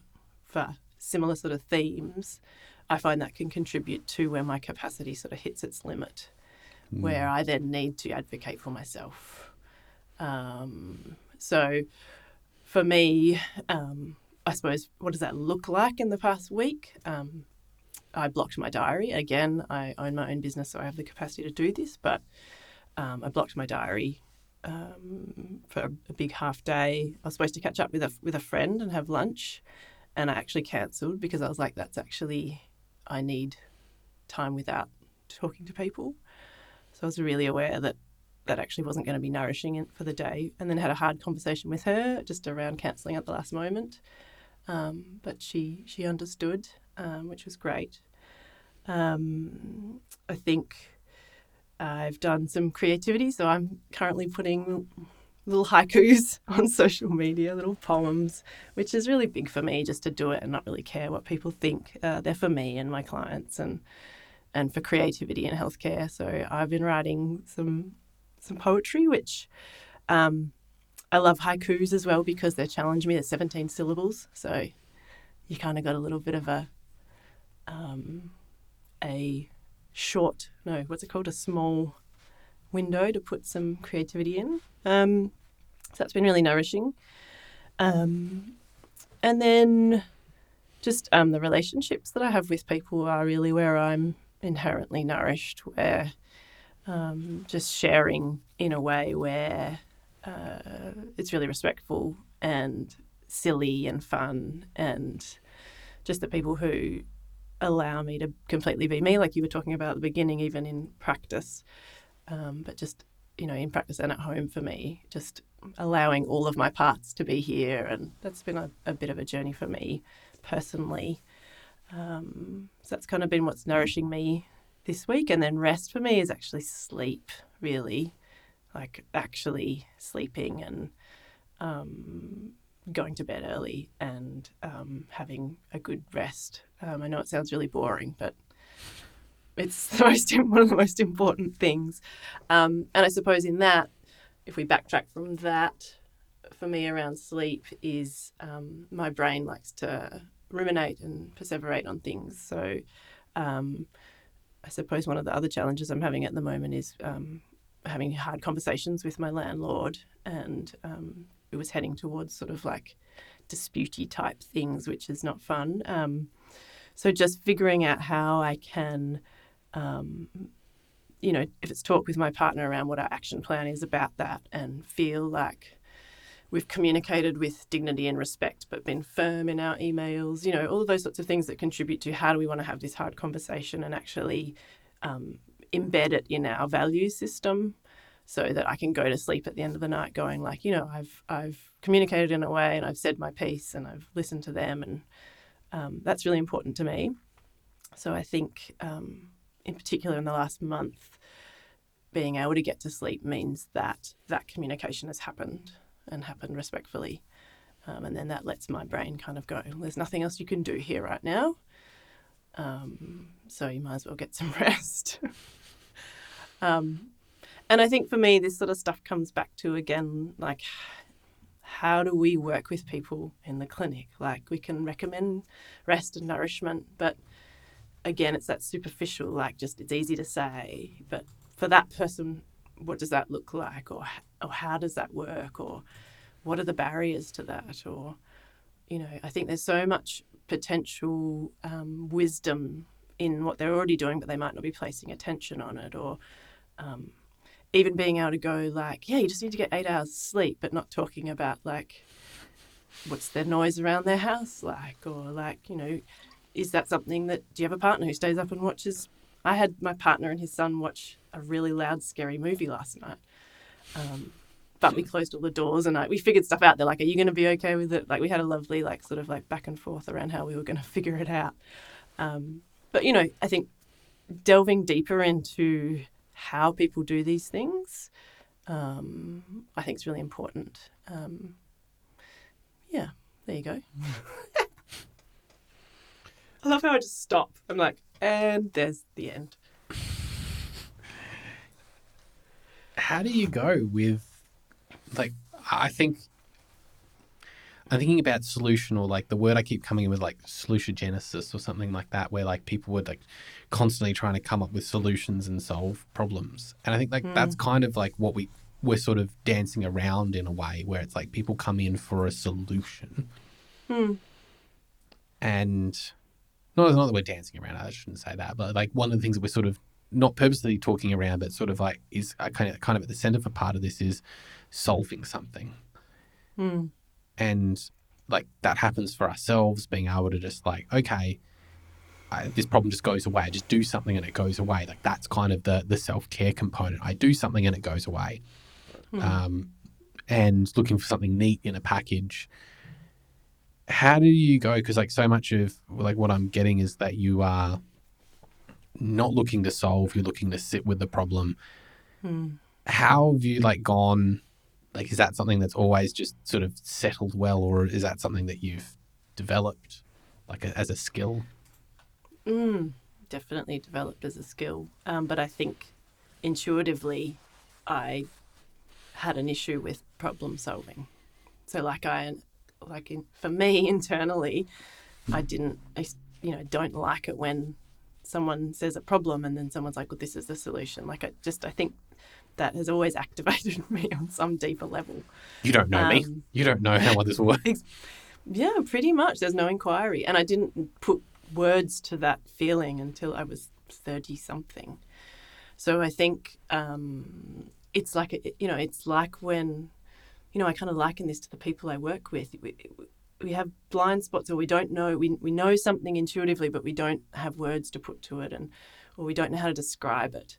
similar sort of themes. I find that can contribute to where my capacity sort of hits its limit, where I then need to advocate for myself. So for me, I suppose, what does that look like in the past week? I blocked my diary. Again, I own my own business, so I have the capacity to do this, but I blocked my diary for a big half day. I was supposed to catch up with a friend and have lunch, and I actually cancelled because I was like, that's actually, I need time without talking to people. So I was really aware that that actually wasn't going to be nourishing for the day, and then had a hard conversation with her just around cancelling at the last moment. But she understood, which was great. I think I've done some creativity, so I'm currently putting little haikus on social media, little poems, which is really big for me, just to do it and not really care what people think. They're for me and my clients, and for creativity in healthcare. So I've been writing some poetry, which I love haikus as well because they challenge me. There's 17 syllables, so you kind of got a little bit of a small window to put some creativity in. So that's been really nourishing. And then just the relationships that I have with people are really where I'm inherently nourished, where just sharing in a way where it's really respectful and silly and fun, and just the people who allow me to completely be me, like you were talking about at the beginning, even in practice. But just, in practice and at home for me, just allowing all of my parts to be here. And that's been a bit of a journey for me personally. So that's kind of been what's nourishing me this week. And then rest for me is actually sleep, really, like actually sleeping and going to bed early and having a good rest. I know it sounds really boring, but it's one of the most important things. And I suppose in that, if we backtrack from that, for me around sleep is my brain likes to ruminate and perseverate on things. So I suppose one of the other challenges I'm having at the moment is having hard conversations with my landlord, and it was heading towards sort of like disputey type things, which is not fun. So just figuring out how I can you know, if it's talk with my partner around what our action plan is about that and feel like we've communicated with dignity and respect but been firm in our emails, you know, all of those sorts of things that contribute to how do we want to have this hard conversation and actually embed it in our value system so that I can go to sleep at the end of the night going like, you know, I've communicated in a way and I've said my piece and I've listened to them, and that's really important to me. So I think in particular in the last month, being able to get to sleep means that that communication has happened and happened respectfully. And then that lets my brain kind of go, there's nothing else you can do here right now. So you might as well get some rest. And I think for me, this sort of stuff comes back to, again, like, how do we work with people in the clinic? Like, we can recommend rest and nourishment, but again, it's that superficial, like, just it's easy to say, but for that person, what does that look like? Or how does that work? Or what are the barriers to that? Or, you know, I think there's so much potential wisdom in what they're already doing, but they might not be placing attention on it. Or even being able to go like, yeah, you just need to get 8 hours sleep, but not talking about like, what's their noise around their house like? Or like, you know, is that something that, do you have a partner who stays up and watches? I had my partner and his son watch a really loud, scary movie last night. But we closed all the doors and we figured stuff out. They're like, are you going to be okay with it? Like, we had a lovely, like, sort of like back and forth around how we were going to figure it out. But, you know, I think delving deeper into how people do these things, I think is really important. Yeah, there you go. I love how I just stop. I'm like, and there's the end. How do you go with, like, I think I'm thinking about solution, or like the word I keep coming in with, like, solutiongenesis or something like that, where like people were like constantly trying to come up with solutions and solve problems. And I think like that's kind of like what we're sort of dancing around in a way, where it's like people come in for a solution. And not that we're dancing around, I shouldn't say that, but like one of the things that we're sort of not purposely talking around, but sort of like is kind of at the center for part of this is solving something. And like that happens for ourselves, being able to just like, okay, this problem just goes away. I just do something and it goes away. Like that's kind of the self-care component. I do something and it goes away. And looking for something neat in a package. How do you go? Because like so much of like what I'm getting is that you are not looking to solve, you're looking to sit with the problem. How have you like gone, like, is that something that's always just sort of settled well, or is that something that you've developed like as a skill? Definitely developed as a skill. But I think intuitively I had an issue with problem solving. So like for me internally, I don't like it when someone says a problem and then someone's like, well, this is the solution. Like I think that has always activated me on some deeper level. You don't know me. You don't know how others work. Yeah, pretty much. There's no inquiry. And I didn't put words to that feeling until I was 30 something. So I think it's like, it's like when, you know, I kind of liken this to the people I work with. We have blind spots, or we don't know. We know something intuitively, but we don't have words to put to it, or we don't know how to describe it.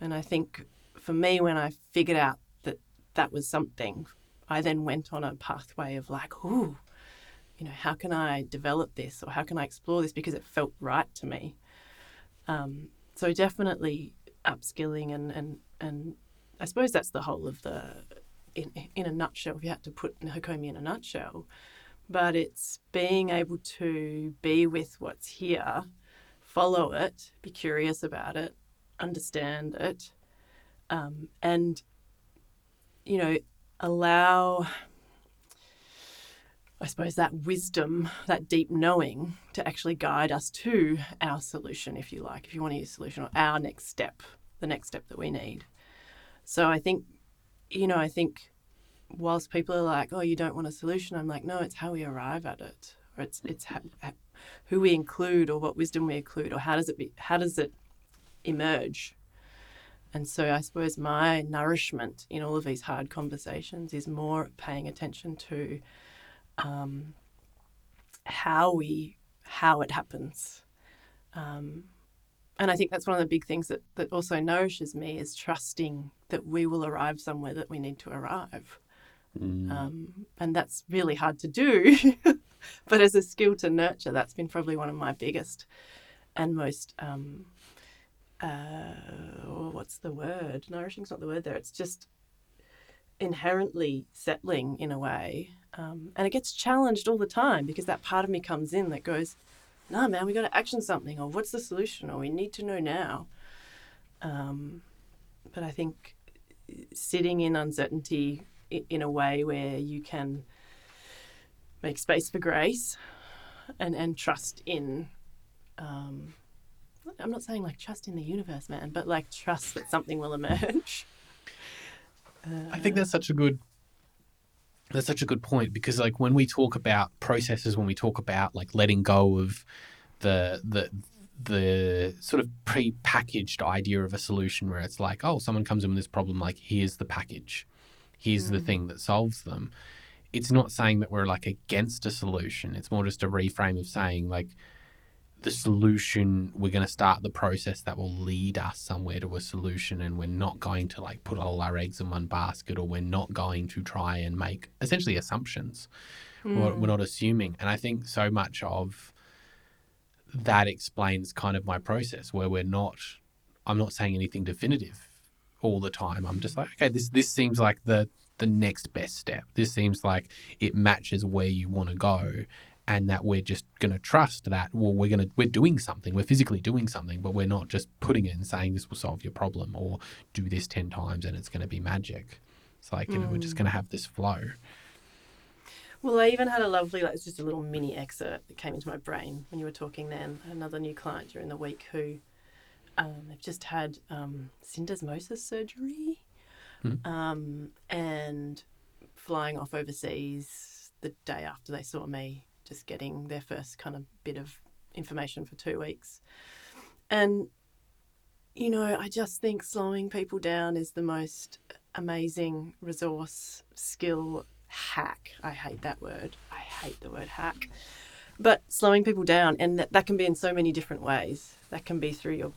And I think for me, when I figured out that was something, I then went on a pathway of like, ooh, you know, how can I develop this, or how can I explore this, because it felt right to me. So definitely upskilling and I suppose that's the whole of the, in a nutshell, if you had to put Hakomi in a nutshell. But it's being able to be with what's here, follow it, be curious about it, understand it, and, you know, allow, I suppose, that wisdom, that deep knowing to actually guide us to our solution, if you like, if you want to use solution, or our next step, the next step that we need. So I think, you know, whilst people are like, oh, you don't want a solution, I'm like, no, it's how we arrive at it, or it's who we include, or what wisdom we include, or how does it emerge? And so I suppose my nourishment in all of these hard conversations is more paying attention to how it happens. And I think that's one of the big things that also nourishes me is trusting that we will arrive somewhere that we need to arrive. And that's really hard to do, but as a skill to nurture, that's been probably one of my biggest and most, what's the word? Nourishing's not the word there. It's just inherently settling in a way. And it gets challenged all the time because that part of me comes in that goes, no, man, we got to action something, or what's the solution, or we need to know now. But I think sitting in uncertainty in a way where you can make space for grace and trust in, I'm not saying like trust in the universe, man, but like trust that something will emerge. I think that's such a good point, because like when we talk about processes, when we talk about like letting go of the sort of pre-packaged idea of a solution where it's like, oh, someone comes in with this problem, like here's the package, here's the thing that solves them. It's not saying that we're like against a solution. It's more just a reframe of saying like the solution, we're going to start the process that will lead us somewhere to a solution, and we're not going to like put all our eggs in one basket, or we're not going to try and make essentially assumptions. We're not assuming. And I think so much of that explains kind of my process where I'm not saying anything definitive all the time. I'm just like, okay, this seems like the next best step. This seems like it matches where you want to go, and that we're just going to trust that, well, we're doing something, we're physically doing something, but we're not just putting it and saying this will solve your problem, or do this 10 times and it's going to be magic. It's like, you know, we're just going to have this flow. Well, I even had a lovely, like, it's just a little mini excerpt that came into my brain when you were talking then, another new client during the week who they've just had syndesmosis surgery and flying off overseas the day after they saw me, just getting their first kind of bit of information for 2 weeks. And, you know, I just think slowing people down is the most amazing resource, skill, hack. I hate that word. I hate the word hack. But slowing people down, and that can be in so many different ways. That can be through your,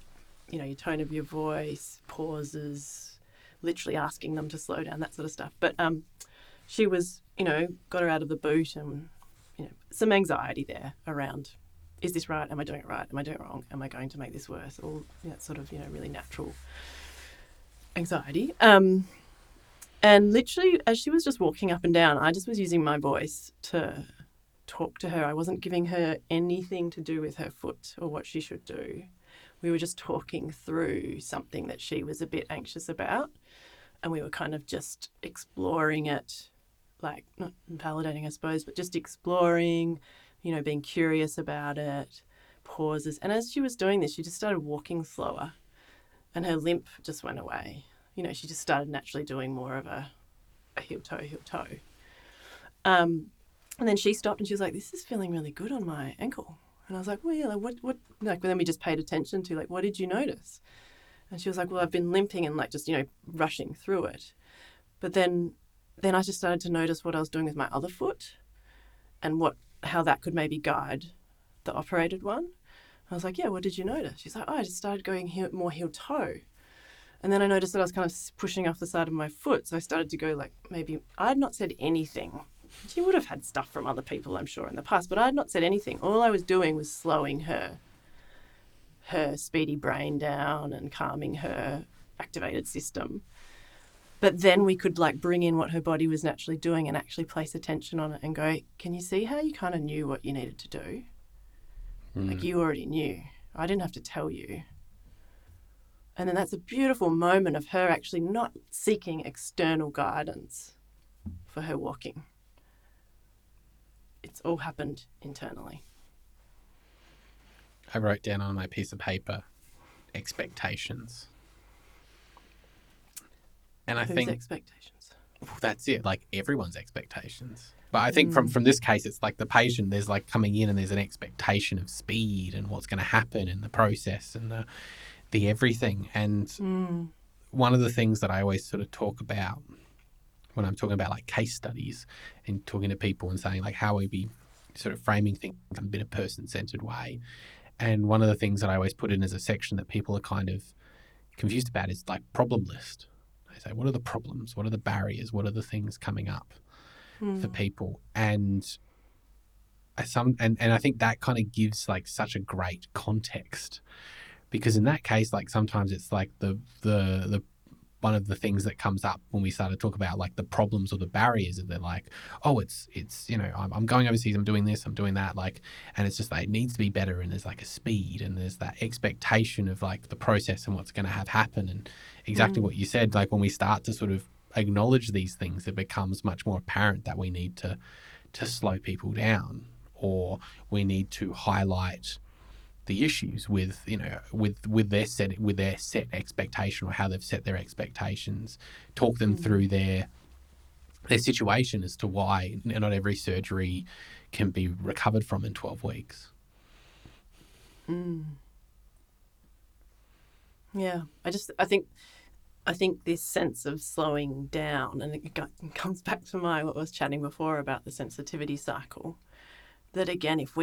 you know, your tone of your voice, pauses, literally asking them to slow down, that sort of stuff. But she was, you know, got her out of the boot, and, you know, some anxiety there around, is this right? Am I doing it right? Am I doing it wrong? Am I going to make this worse? All that sort of, you know, really natural anxiety. And literally, as she was just walking up and down, I just was using my voice to talk to her. I wasn't giving her anything to do with her foot or what she should do. We were just talking through something that she was a bit anxious about, and we were kind of just exploring it, like not validating, I suppose, but just exploring, you know, being curious about it, pauses. And as she was doing this, she just started walking slower, and her limp just went away. You know, she just started naturally doing more of a heel-toe. And then she stopped and she was like, this is feeling really good on my ankle. And I was like, well, yeah, like what, like, well, then we just paid attention to like, what did you notice? And she was like, well, I've been limping and like, just, you know, rushing through it. But then I just started to notice what I was doing with my other foot and how that could maybe guide the operated one. I was like, yeah, what did you notice? She's like, oh, I just started going more heel toe. And then I noticed that I was kind of pushing off the side of my foot. So I started to go like, maybe I had not said anything. She would have had stuff from other people, I'm sure, in the past, but I had not said anything. All I was doing was slowing her speedy brain down and calming her activated system. But then we could like bring in what her body was naturally doing and actually place attention on it and go, can you see how you kind of knew what you needed to do? Like you already knew. I didn't have to tell you. And then that's a beautiful moment of her actually not seeking external guidance for her walking. It's all happened internally. I wrote down on my piece of paper, expectations. And I think expectations. Well, that's it, like everyone's expectations. But I think from this case, it's like the patient, there's like coming in and there's an expectation of speed and what's going to happen in the process and the everything. And one of the things that I always sort of talk about when I'm talking about like case studies and talking to people and saying like how we be sort of framing things in a bit of person-centered way. And one of the things that I always put in as a section that people are kind of confused about is like problem list. They say, what are the problems? What are the barriers? What are the things coming up for people? And I think that kind of gives like such a great context, because in that case, like sometimes it's like the one of the things that comes up when we start to talk about like the problems or the barriers, and they're like, oh, it's, you know, I'm going overseas, I'm doing this, I'm doing that. Like, and it's just like, it needs to be better. And there's like a speed and there's that expectation of like the process and what's going to have happen. And exactly what you said, like when we start to sort of acknowledge these things, it becomes much more apparent that we need to slow people down, or we need to highlight the issues with, you know, with their set expectation, or how they've set their expectations, talk them through their situation as to why not every surgery can be recovered from in 12 weeks. Yeah. I think this sense of slowing down, and it comes back to what I was chatting before about the sensitivity cycle, that again, if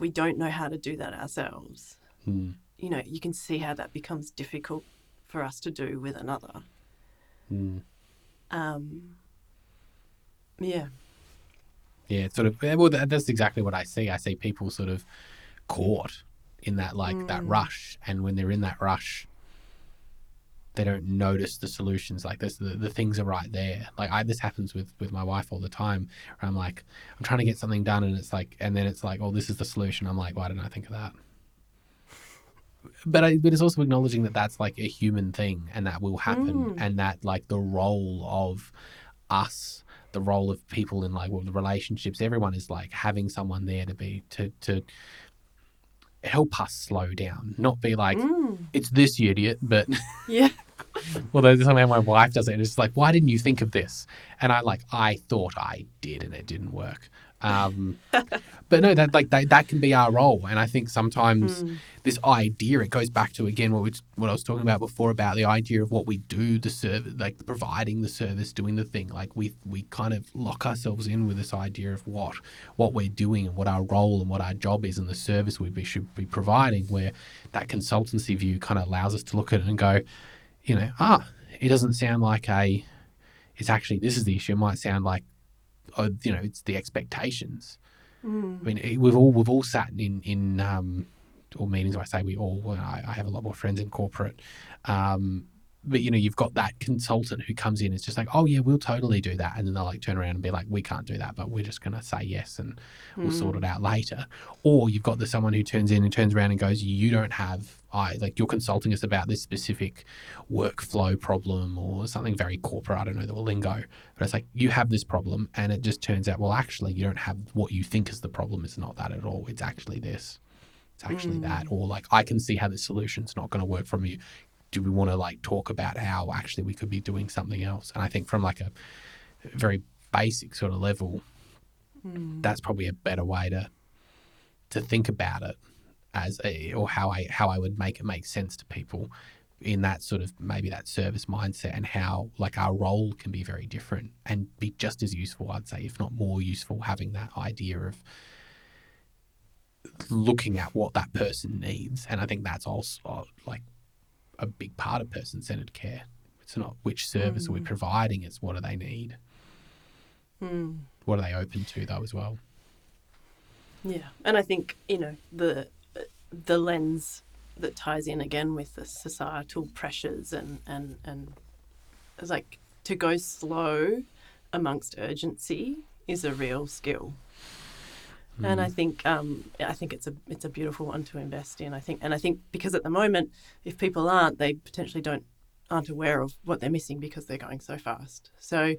we don't know how to do that ourselves, you know, you can see how that becomes difficult for us to do with another. Yeah, it's sort of, well, that's exactly what I see. I see people sort of caught in that, like that rush. And when they're in that rush, they don't notice the solutions. Like this, the things are right there. Like this happens with my wife all the time. Where I'm like, I'm trying to get something done, and it's like, and then it's like, oh, this is the solution. I'm like, why didn't I think of that? But it's also acknowledging that that's like a human thing, and that will happen, and that like the role of us, the role of people in like the relationships, everyone is like having someone there to be to help us slow down, not be like it's this idiot, but yeah. Although somehow my wife does it, and it's like, why didn't you think of this? And I thought I did, and it didn't work. But no, that can be our role. And I think sometimes this idea, it goes back to again what I was talking about before, about the idea of what we do, the service, like providing the service, doing the thing. Like we kind of lock ourselves in with this idea of what we're doing and what our role and what our job is and the service we should be providing, where that consultancy view kind of allows us to look at it and go, you know, it doesn't sound like it's actually, this is the issue. It might sound like, oh, you know, it's the expectations. I mean, we've all sat in all meetings. I say we all. I have a lot more friends in corporate, but you know, you've got that consultant who comes in. It's just like, oh yeah, we'll totally do that, and then they'll like turn around and be like, we can't do that, but we're just going to say yes, and we'll sort it out later. Or you've got the someone who turns in and turns around and goes, you don't have. You're consulting us about this specific workflow problem or something very corporate, I don't know the lingo, but it's like, you have this problem, and it just turns out, well, actually you don't have what you think is the problem. It's not that at all. It's actually this, it's actually that. Or like, I can see how the solution's not going to work from you. Do we want to like talk about how actually we could be doing something else? And I think from like a very basic sort of level, that's probably a better way to think about it. How I would make it make sense to people in that sort of maybe that service mindset, and how like our role can be very different and be just as useful, I'd say, if not more useful, having that idea of looking at what that person needs. And I think that's also like a big part of person-centered care. It's not which service are we providing, it's what do they need? What are they open to though as well? Yeah. And I think, you know, the lens that ties in again with the societal pressures and it's like, to go slow amongst urgency is a real skill. And I think it's a beautiful one to invest in. I think because at the moment, if people aren't, they potentially aren't aware of what they're missing because they're going so fast. So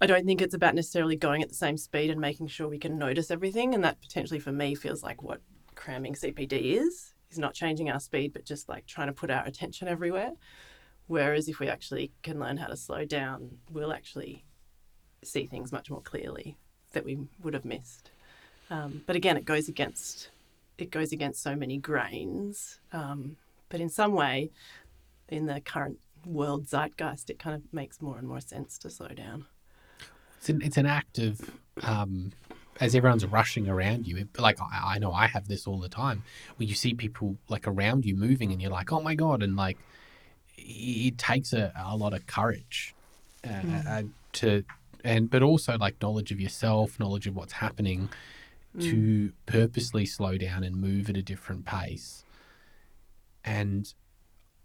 I don't think it's about necessarily going at the same speed and making sure we can notice everything. And that potentially for me feels like what cramming CPD is not changing our speed, but just like trying to put our attention everywhere. Whereas if we actually can learn how to slow down, we'll actually see things much more clearly that we would have missed. But again, it goes against so many grains. But in some way, in the current world zeitgeist, it kind of makes more and more sense to slow down. It's an act of, as everyone's rushing around you, I know I have this all the time, where you see people like around you moving and you're like, oh my God. And like, it takes a lot of courage but also like knowledge of yourself, knowledge of what's happening to purposely slow down and move at a different pace. And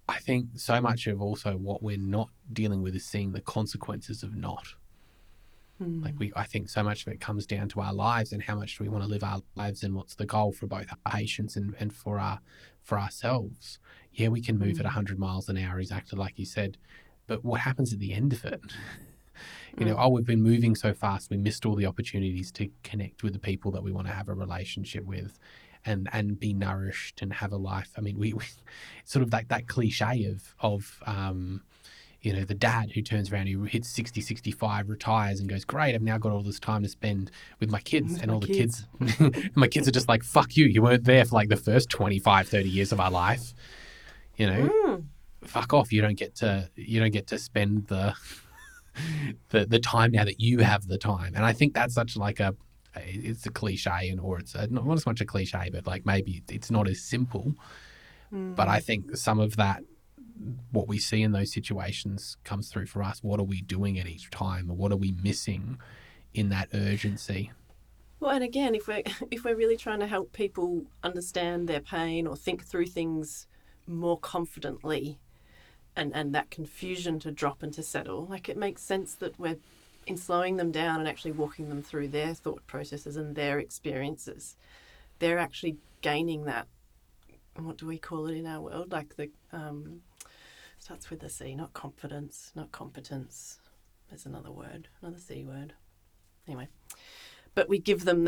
I think so much of also what we're not dealing with is seeing the consequences of not. I think so much of it comes down to our lives and how much do we want to live our lives and what's the goal for both our patients and for ourselves. Yeah, we can move at 100 miles an hour, exactly like you said, but what happens at the end of it? You know, we've been moving so fast, we missed all the opportunities to connect with the people that we want to have a relationship with and be nourished and have a life. I mean, we sort of like that cliche of you know, the dad who turns around, who hits 60, 65, retires and goes, great, I've now got all this time to spend with my kids. And my kids are just like, fuck you. You weren't there for like the first 25, 30 years of our life. You know, fuck off. You don't get to spend the time now that you have the time. And I think that's such like it's a cliche not as much a cliche, but like maybe it's not as simple. But I think some of that, what we see in those situations comes through for us. What are we doing at each time? What are we missing in that urgency? Well, and again, if we're really trying to help people understand their pain or think through things more confidently and that confusion to drop and to settle, like it makes sense that we're in slowing them down and actually walking them through their thought processes and their experiences. They're actually gaining that. What do we call it in our world? Like the... starts with a C, not confidence, not competence. There's another word, another C word. Anyway, but we give them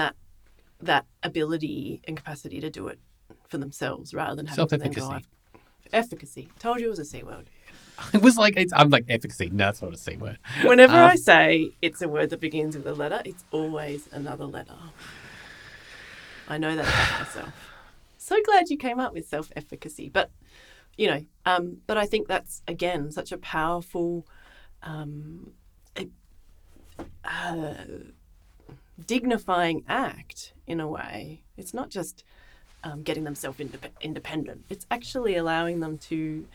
that ability and capacity to do it for themselves rather than having to then go after efficacy. Told you it was a C word. It was like, I'm like efficacy. No, that's not a C word. Whenever I say it's a word that begins with a letter, it's always another letter. I know that about myself. So glad you came up with self-efficacy, but... You know, but I think that's, again, such a powerful dignifying act in a way. It's not just getting themselves independent. It's actually allowing them to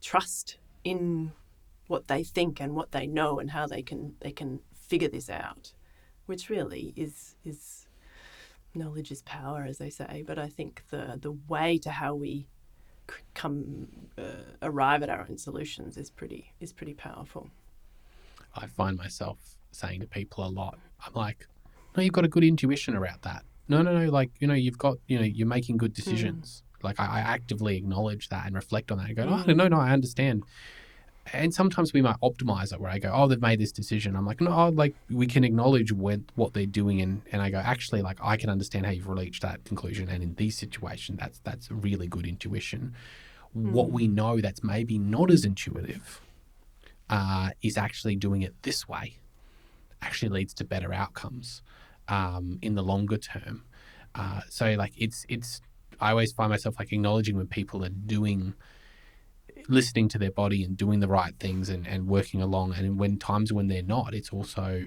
trust in what they think and what they know and how they can figure this out, which really is knowledge is power, as they say. But I think the way to how we arrive at our own solutions is pretty powerful. I find myself saying to people a lot, I'm like, no, you've got a good intuition around that. No, like, you know, you've got, you know, you're making good decisions. Like I actively acknowledge that and reflect on that and go, no, I understand. And sometimes we might optimize it where I go, oh, they've made this decision. I'm like, no, like we can acknowledge what they're doing. And I go, actually, like I can understand how you've reached that conclusion. And in this situation, that's a really good intuition. What we know that's maybe not as intuitive is actually doing it this way actually leads to better outcomes in the longer term. So like I always find myself like acknowledging when people are listening to their body and doing the right things and working along, and when times when they're not, it's also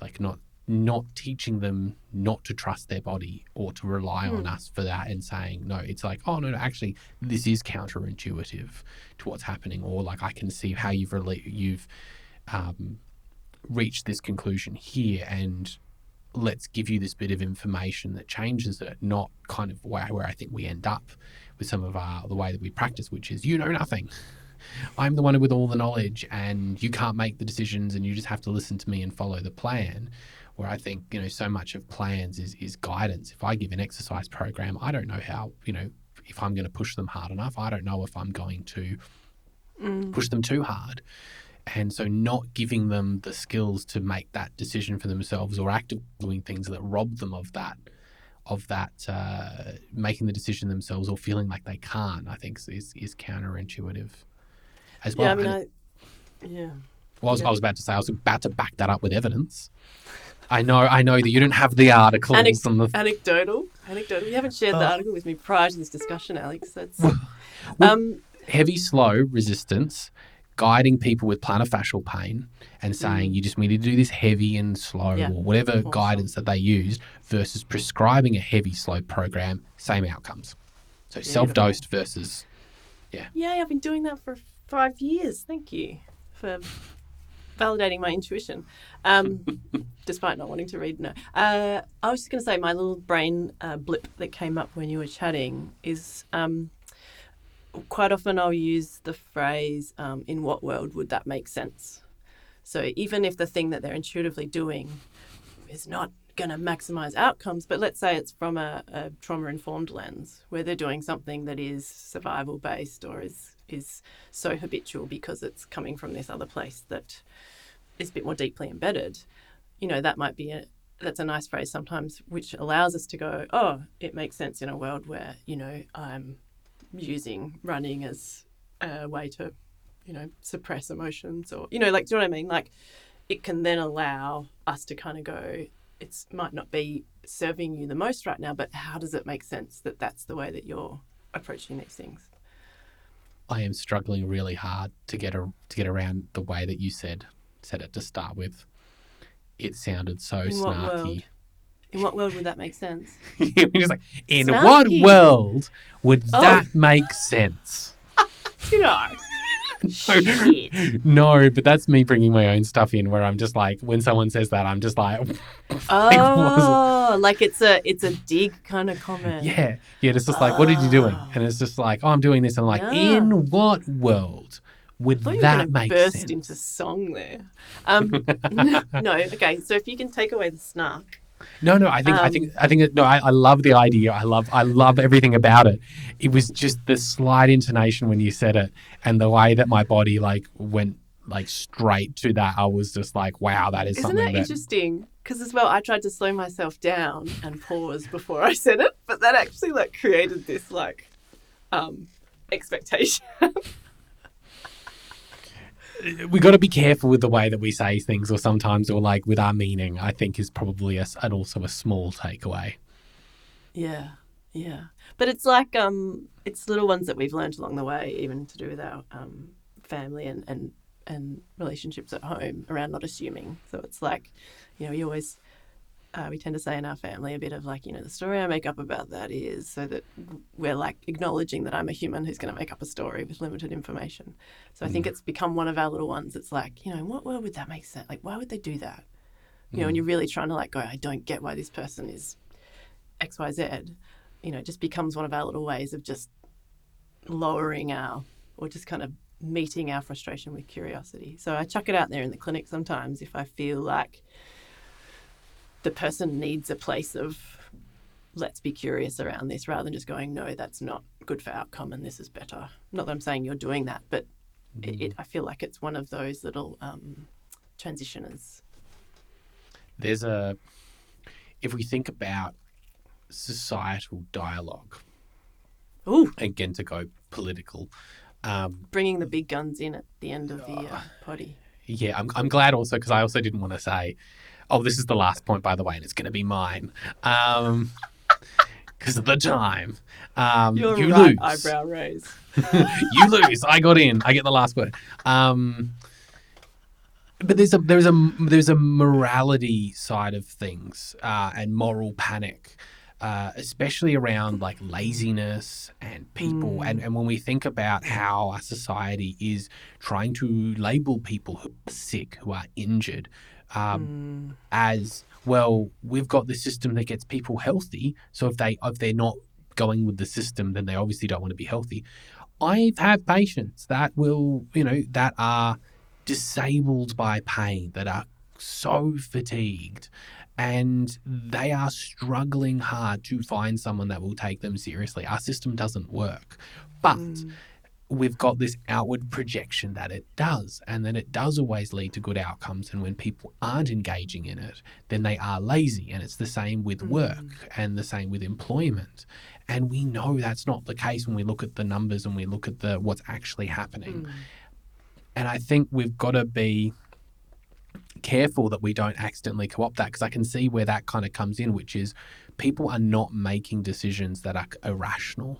like not teaching them not to trust their body or to rely on us for that, and saying no, it's like, oh no, actually this is counterintuitive to what's happening, or like I can see how you've reached this conclusion here, and let's give you this bit of information that changes it, not kind of where I think we end up with some of the way that we practice, which is, you know nothing. I'm the one with all the knowledge and you can't make the decisions and you just have to listen to me and follow the plan. Where I think, you know, so much of plans is guidance. If I give an exercise program, I don't know how, you know, if I'm going to push them hard enough. I don't know if I'm going to push them too hard. And so not giving them the skills to make that decision for themselves, or actively doing things that rob them of that making the decision themselves or feeling like they can't, I think is counterintuitive as well. Yeah, I mean, I was about to say, I was about to back that up with evidence. I know that you don't have the articles. Anecdotal. You haven't shared the article with me prior to this discussion, Alex. That's... heavy, slow resistance, guiding people with plantar fascial pain and saying you just need to do this heavy and slow or whatever guidance that they used versus prescribing a heavy, slow program, same outcomes. So self-dosed versus, Yay, I've been doing that for 5 years. Thank you for validating my intuition, despite not wanting to read. No. I was just going to say my little brain blip that came up when you were chatting is... quite often I'll use the phrase, in what world would that make sense? So even if the thing that they're intuitively doing is not going to maximize outcomes, but let's say it's from a trauma-informed lens where they're doing something that is survival-based or is so habitual because it's coming from this other place that is a bit more deeply embedded, you know, that might be a, that's a nice phrase sometimes, which allows us to go, oh, it makes sense in a world where, you know, I'm using running as a way to, you know, suppress emotions or, you know, like, do you know what I mean? Like, it can then allow us to kind of go, it's might not be serving you the most right now, but how does it make sense that that's the way that you're approaching these things? I am struggling really hard to get around the way that you said it to start with. It sounded so snarky. World? In what world would that make sense? Just like, in snarky. What world would that make sense? You know. No, but that's me bringing my own stuff in where I'm just like, when someone says that, I'm just like. Oh, like it's a dig kind of comment. Yeah. Yeah, it's just like, what are you doing? And it's just like, oh, I'm doing this. And I'm like, in what world would that make sense? Burst into song there. No, okay. So if you can take away the snark. No, I love the idea. I love everything about it. It was just the slight intonation when you said it and the way that my body like went like straight to that. I was just like, wow, that is something. Isn't that interesting? Because as well, I tried to slow myself down and pause before I said it, but that actually like created this like expectation. We got to be careful with the way that we say things or sometimes or like with our meaning, I think is probably also a small takeaway. Yeah. Yeah. But it's like, it's little ones that we've learned along the way, even to do with our family and relationships at home around not assuming. So it's like, you know, we always, we tend to say in our family a bit of like, you know, the story I make up about that is, so that we're like acknowledging that I'm a human who's going to make up a story with limited information. So I think it's become one of our little ones. It's like, you know, in what world would that make sense? Like, why would they do that? You know, and you're really trying to like go, I don't get why this person is X, Y, Z. You know, it just becomes one of our little ways of just lowering our, or just kind of meeting our frustration with curiosity. So I chuck it out there in the clinic sometimes if I feel like the person needs a place of let's be curious around this rather than just going, no, that's not good for outcome and this is better. Not that I'm saying you're doing that, but I feel like it's one of those little transitioners. If we think about societal dialogue, again to go political. Bringing the big guns in at the end of the potty. Yeah, I'm glad also because I also didn't want to say, oh, this is the last point, by the way, and it's going to be mine. Because of the time. You right, lose. Eyebrow raise. You lose. I got in. I get the last word. But there's a morality side of things and moral panic, especially around like laziness and people. And when we think about how our society is trying to label people who are sick, who are injured, as well, we've got the system that gets people healthy. So if they're not going with the system, then they obviously don't want to be healthy. I have patients that will, you know, that are disabled by pain, that are so fatigued, and they are struggling hard to find someone that will take them seriously. Our system doesn't work, but we've got this outward projection that it does, and then it does always lead to good outcomes. And when people aren't engaging in it, then they are lazy. And it's the same with work and the same with employment. And we know that's not the case when we look at the numbers and we look at the what's actually happening. And I think we've got to be careful that we don't accidentally co-opt that, because I can see where that kind of comes in, which is people are not making decisions that are irrational.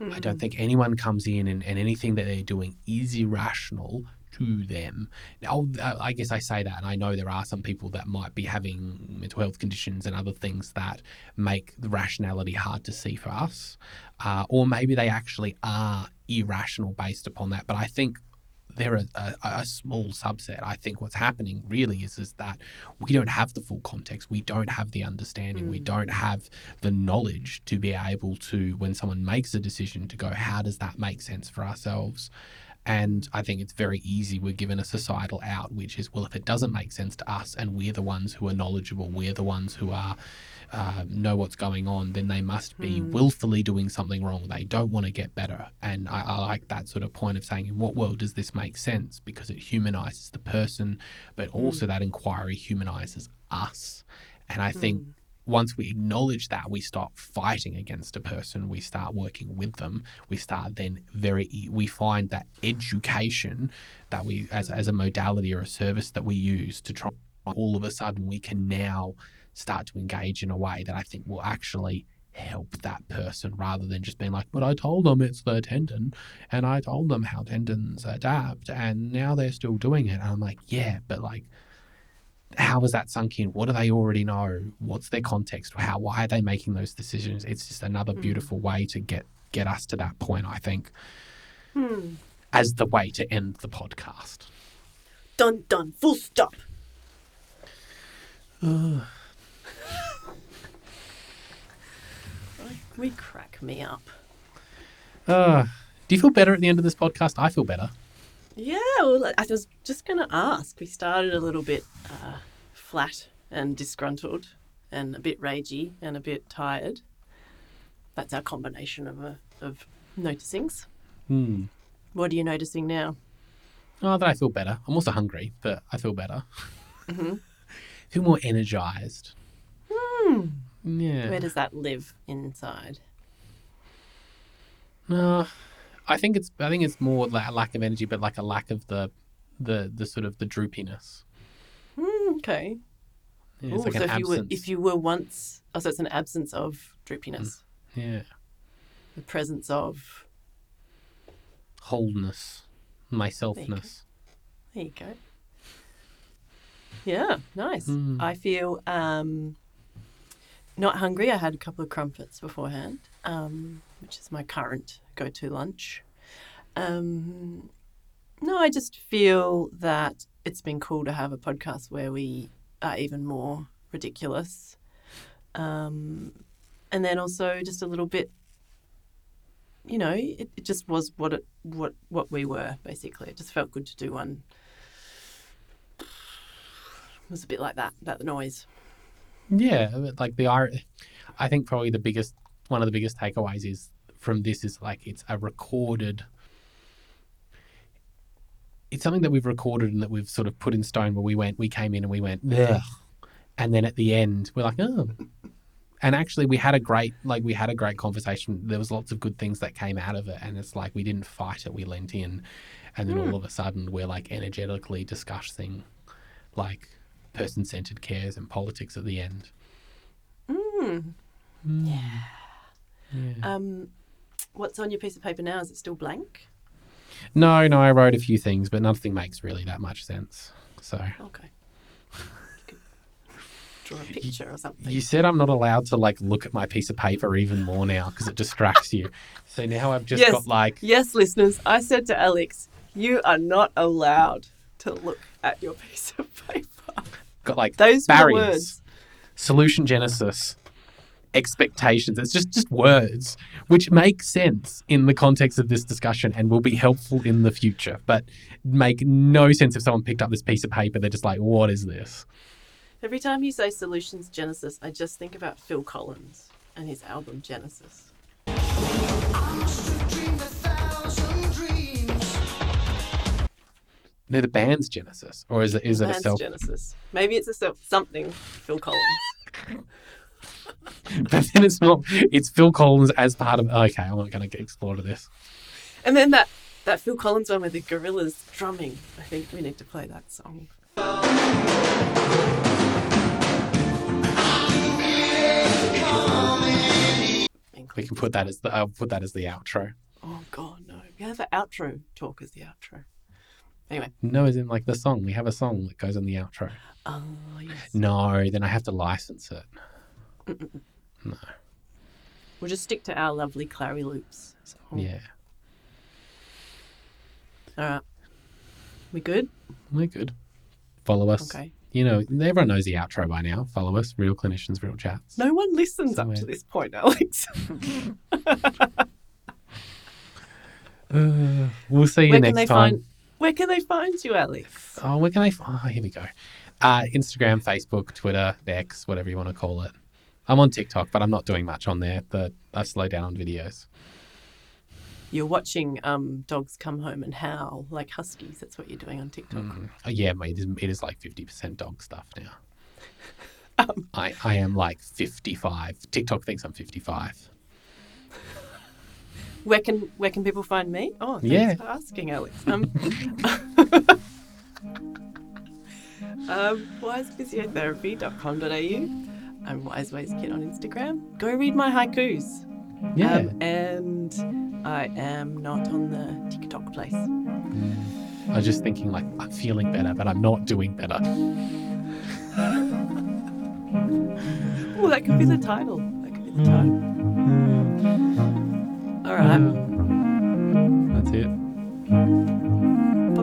Mm-hmm. I don't think anyone comes in and anything that they're doing is irrational to them. Now, I guess I say that, and I know there are some people that might be having mental health conditions and other things that make the rationality hard to see for us, or maybe they actually are irrational based upon that. But I think they're a small subset. I think what's happening really is that we don't have the full context. We don't have the understanding. Mm. We don't have the knowledge to be able to, when someone makes a decision, to go, how does that make sense for ourselves? And I think it's very easy. We're given a societal out, which is, well, if it doesn't make sense to us and we're the ones who are knowledgeable, we're the ones who are know what's going on, then they must be willfully doing something wrong. They don't want to get better. And I like that sort of point of saying, in what world does this make sense? Because it humanises the person, but also that inquiry humanises us. And I think once we acknowledge that, we start fighting against a person, we start working with them, we start then we find that education that we, as a modality or a service that we use to try, all of a sudden we can now start to engage in a way that I think will actually help that person, rather than just being like, but I told them it's the tendon and I told them how tendons adapt and now they're still doing it. And I'm like, yeah, but like, how is that sunk in? What do they already know? What's their context? Why are they making those decisions? It's just another beautiful way to get us to that point, I think, as the way to end the podcast. Dun, dun, full stop. We crack me up. Do you feel better at the end of this podcast? I feel better. Yeah, well, I was just going to ask. We started a little bit flat and disgruntled and a bit ragey and a bit tired. That's our combination of noticings. Mm. What are you noticing now? Oh, that I feel better. I'm also hungry, but I feel better. Mm-hmm. I feel more energised. Mm. Yeah. Where does that live inside? No. I think it's more like a lack of energy, but like a lack of the sort of the droopiness. Okay. Yeah, it's like so an absence. If you were once, so it's an absence of droopiness. Yeah. The presence of wholeness, myselfness. There you go. Yeah, nice. Mm. I feel not hungry. I had a couple of crumpets beforehand, which is my current go-to lunch. No, I just feel that it's been cool to have a podcast where we are even more ridiculous. And then also just a little bit, you know, it just was what we were, basically. It just felt good to do one. It was a bit like that, about the noise. Yeah, like I think probably one of the biggest takeaways is from this is like it's something that we've recorded and that we've sort of put in stone, where we came in and we went, ugh. And then at the end we're like, oh. And actually we had a great conversation. There was lots of good things that came out of it, and it's like we didn't fight it, we lent in, and then all of a sudden we're like energetically discussing like person-centered cares and politics at the end. Yeah. What's on your piece of paper now? Is it still blank? No, I wrote a few things, but nothing makes really that much sense. So okay. Draw a picture or something. You said I'm not allowed to like look at my piece of paper even more now because it distracts you. So now I've just got like... Yes, listeners, I said to Alex, you are not allowed to look at your piece of paper. Got like those barriers, words. Solution genesis, expectations. It's just words which make sense in the context of this discussion and will be helpful in the future, but make no sense if someone picked up this piece of paper. They're just like, what is this? Every time you say solutions genesis, I just think about Phil Collins and his album Genesis. I must have dreamed 1,000 dreams. No, the band's Genesis, or is it itself? Genesis. Maybe it's something Phil Collins. But then it's not. It's Phil Collins as part of... Okay, I'm not going to explore this. And then that Phil Collins one with the gorillas drumming. I think we need to play that song. We can put that as the outro. Oh God, no! We have an outro talk as the outro. Anyway. No, as in like the song. We have a song that goes on the outro. Oh, yes. No, then I have to license it. Mm-mm. No. We'll just stick to our lovely Clariloops. Yeah. All right. We good? We're good. Follow us. Okay. You know, everyone knows the outro by now. Follow us, Real Clinicians, Real Chats. No one listens up to this point, Alex. We'll see you next time. Where can they find you, Alex? Oh, where can they find... Oh, here we go. Instagram, Facebook, Twitter, X, whatever you want to call it. I'm on TikTok, but I'm not doing much on there. I slow down on videos. You're watching dogs come home and howl like huskies. That's what you're doing on TikTok. Mm. Oh, yeah, mate, it is like 50% dog stuff now. I am like 55. TikTok thinks I'm 55. Where can people find me? Oh, thanks for asking, Alex. wisephysiotherapy.com.au. I'm WiseWaysKit on Instagram. Go read my haikus. Yeah. And I am not on the TikTok place. I was just thinking, like, I'm feeling better, but I'm not doing better. Oh, that could be the title. All right. That's it.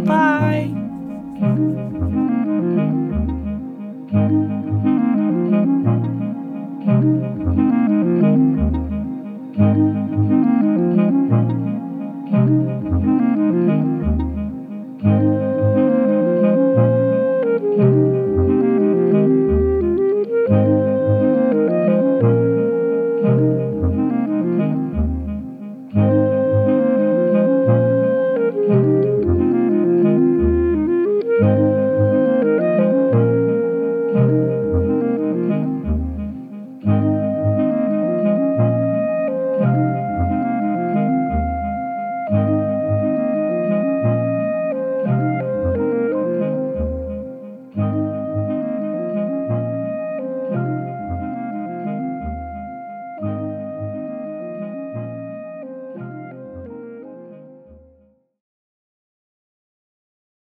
Bye-bye.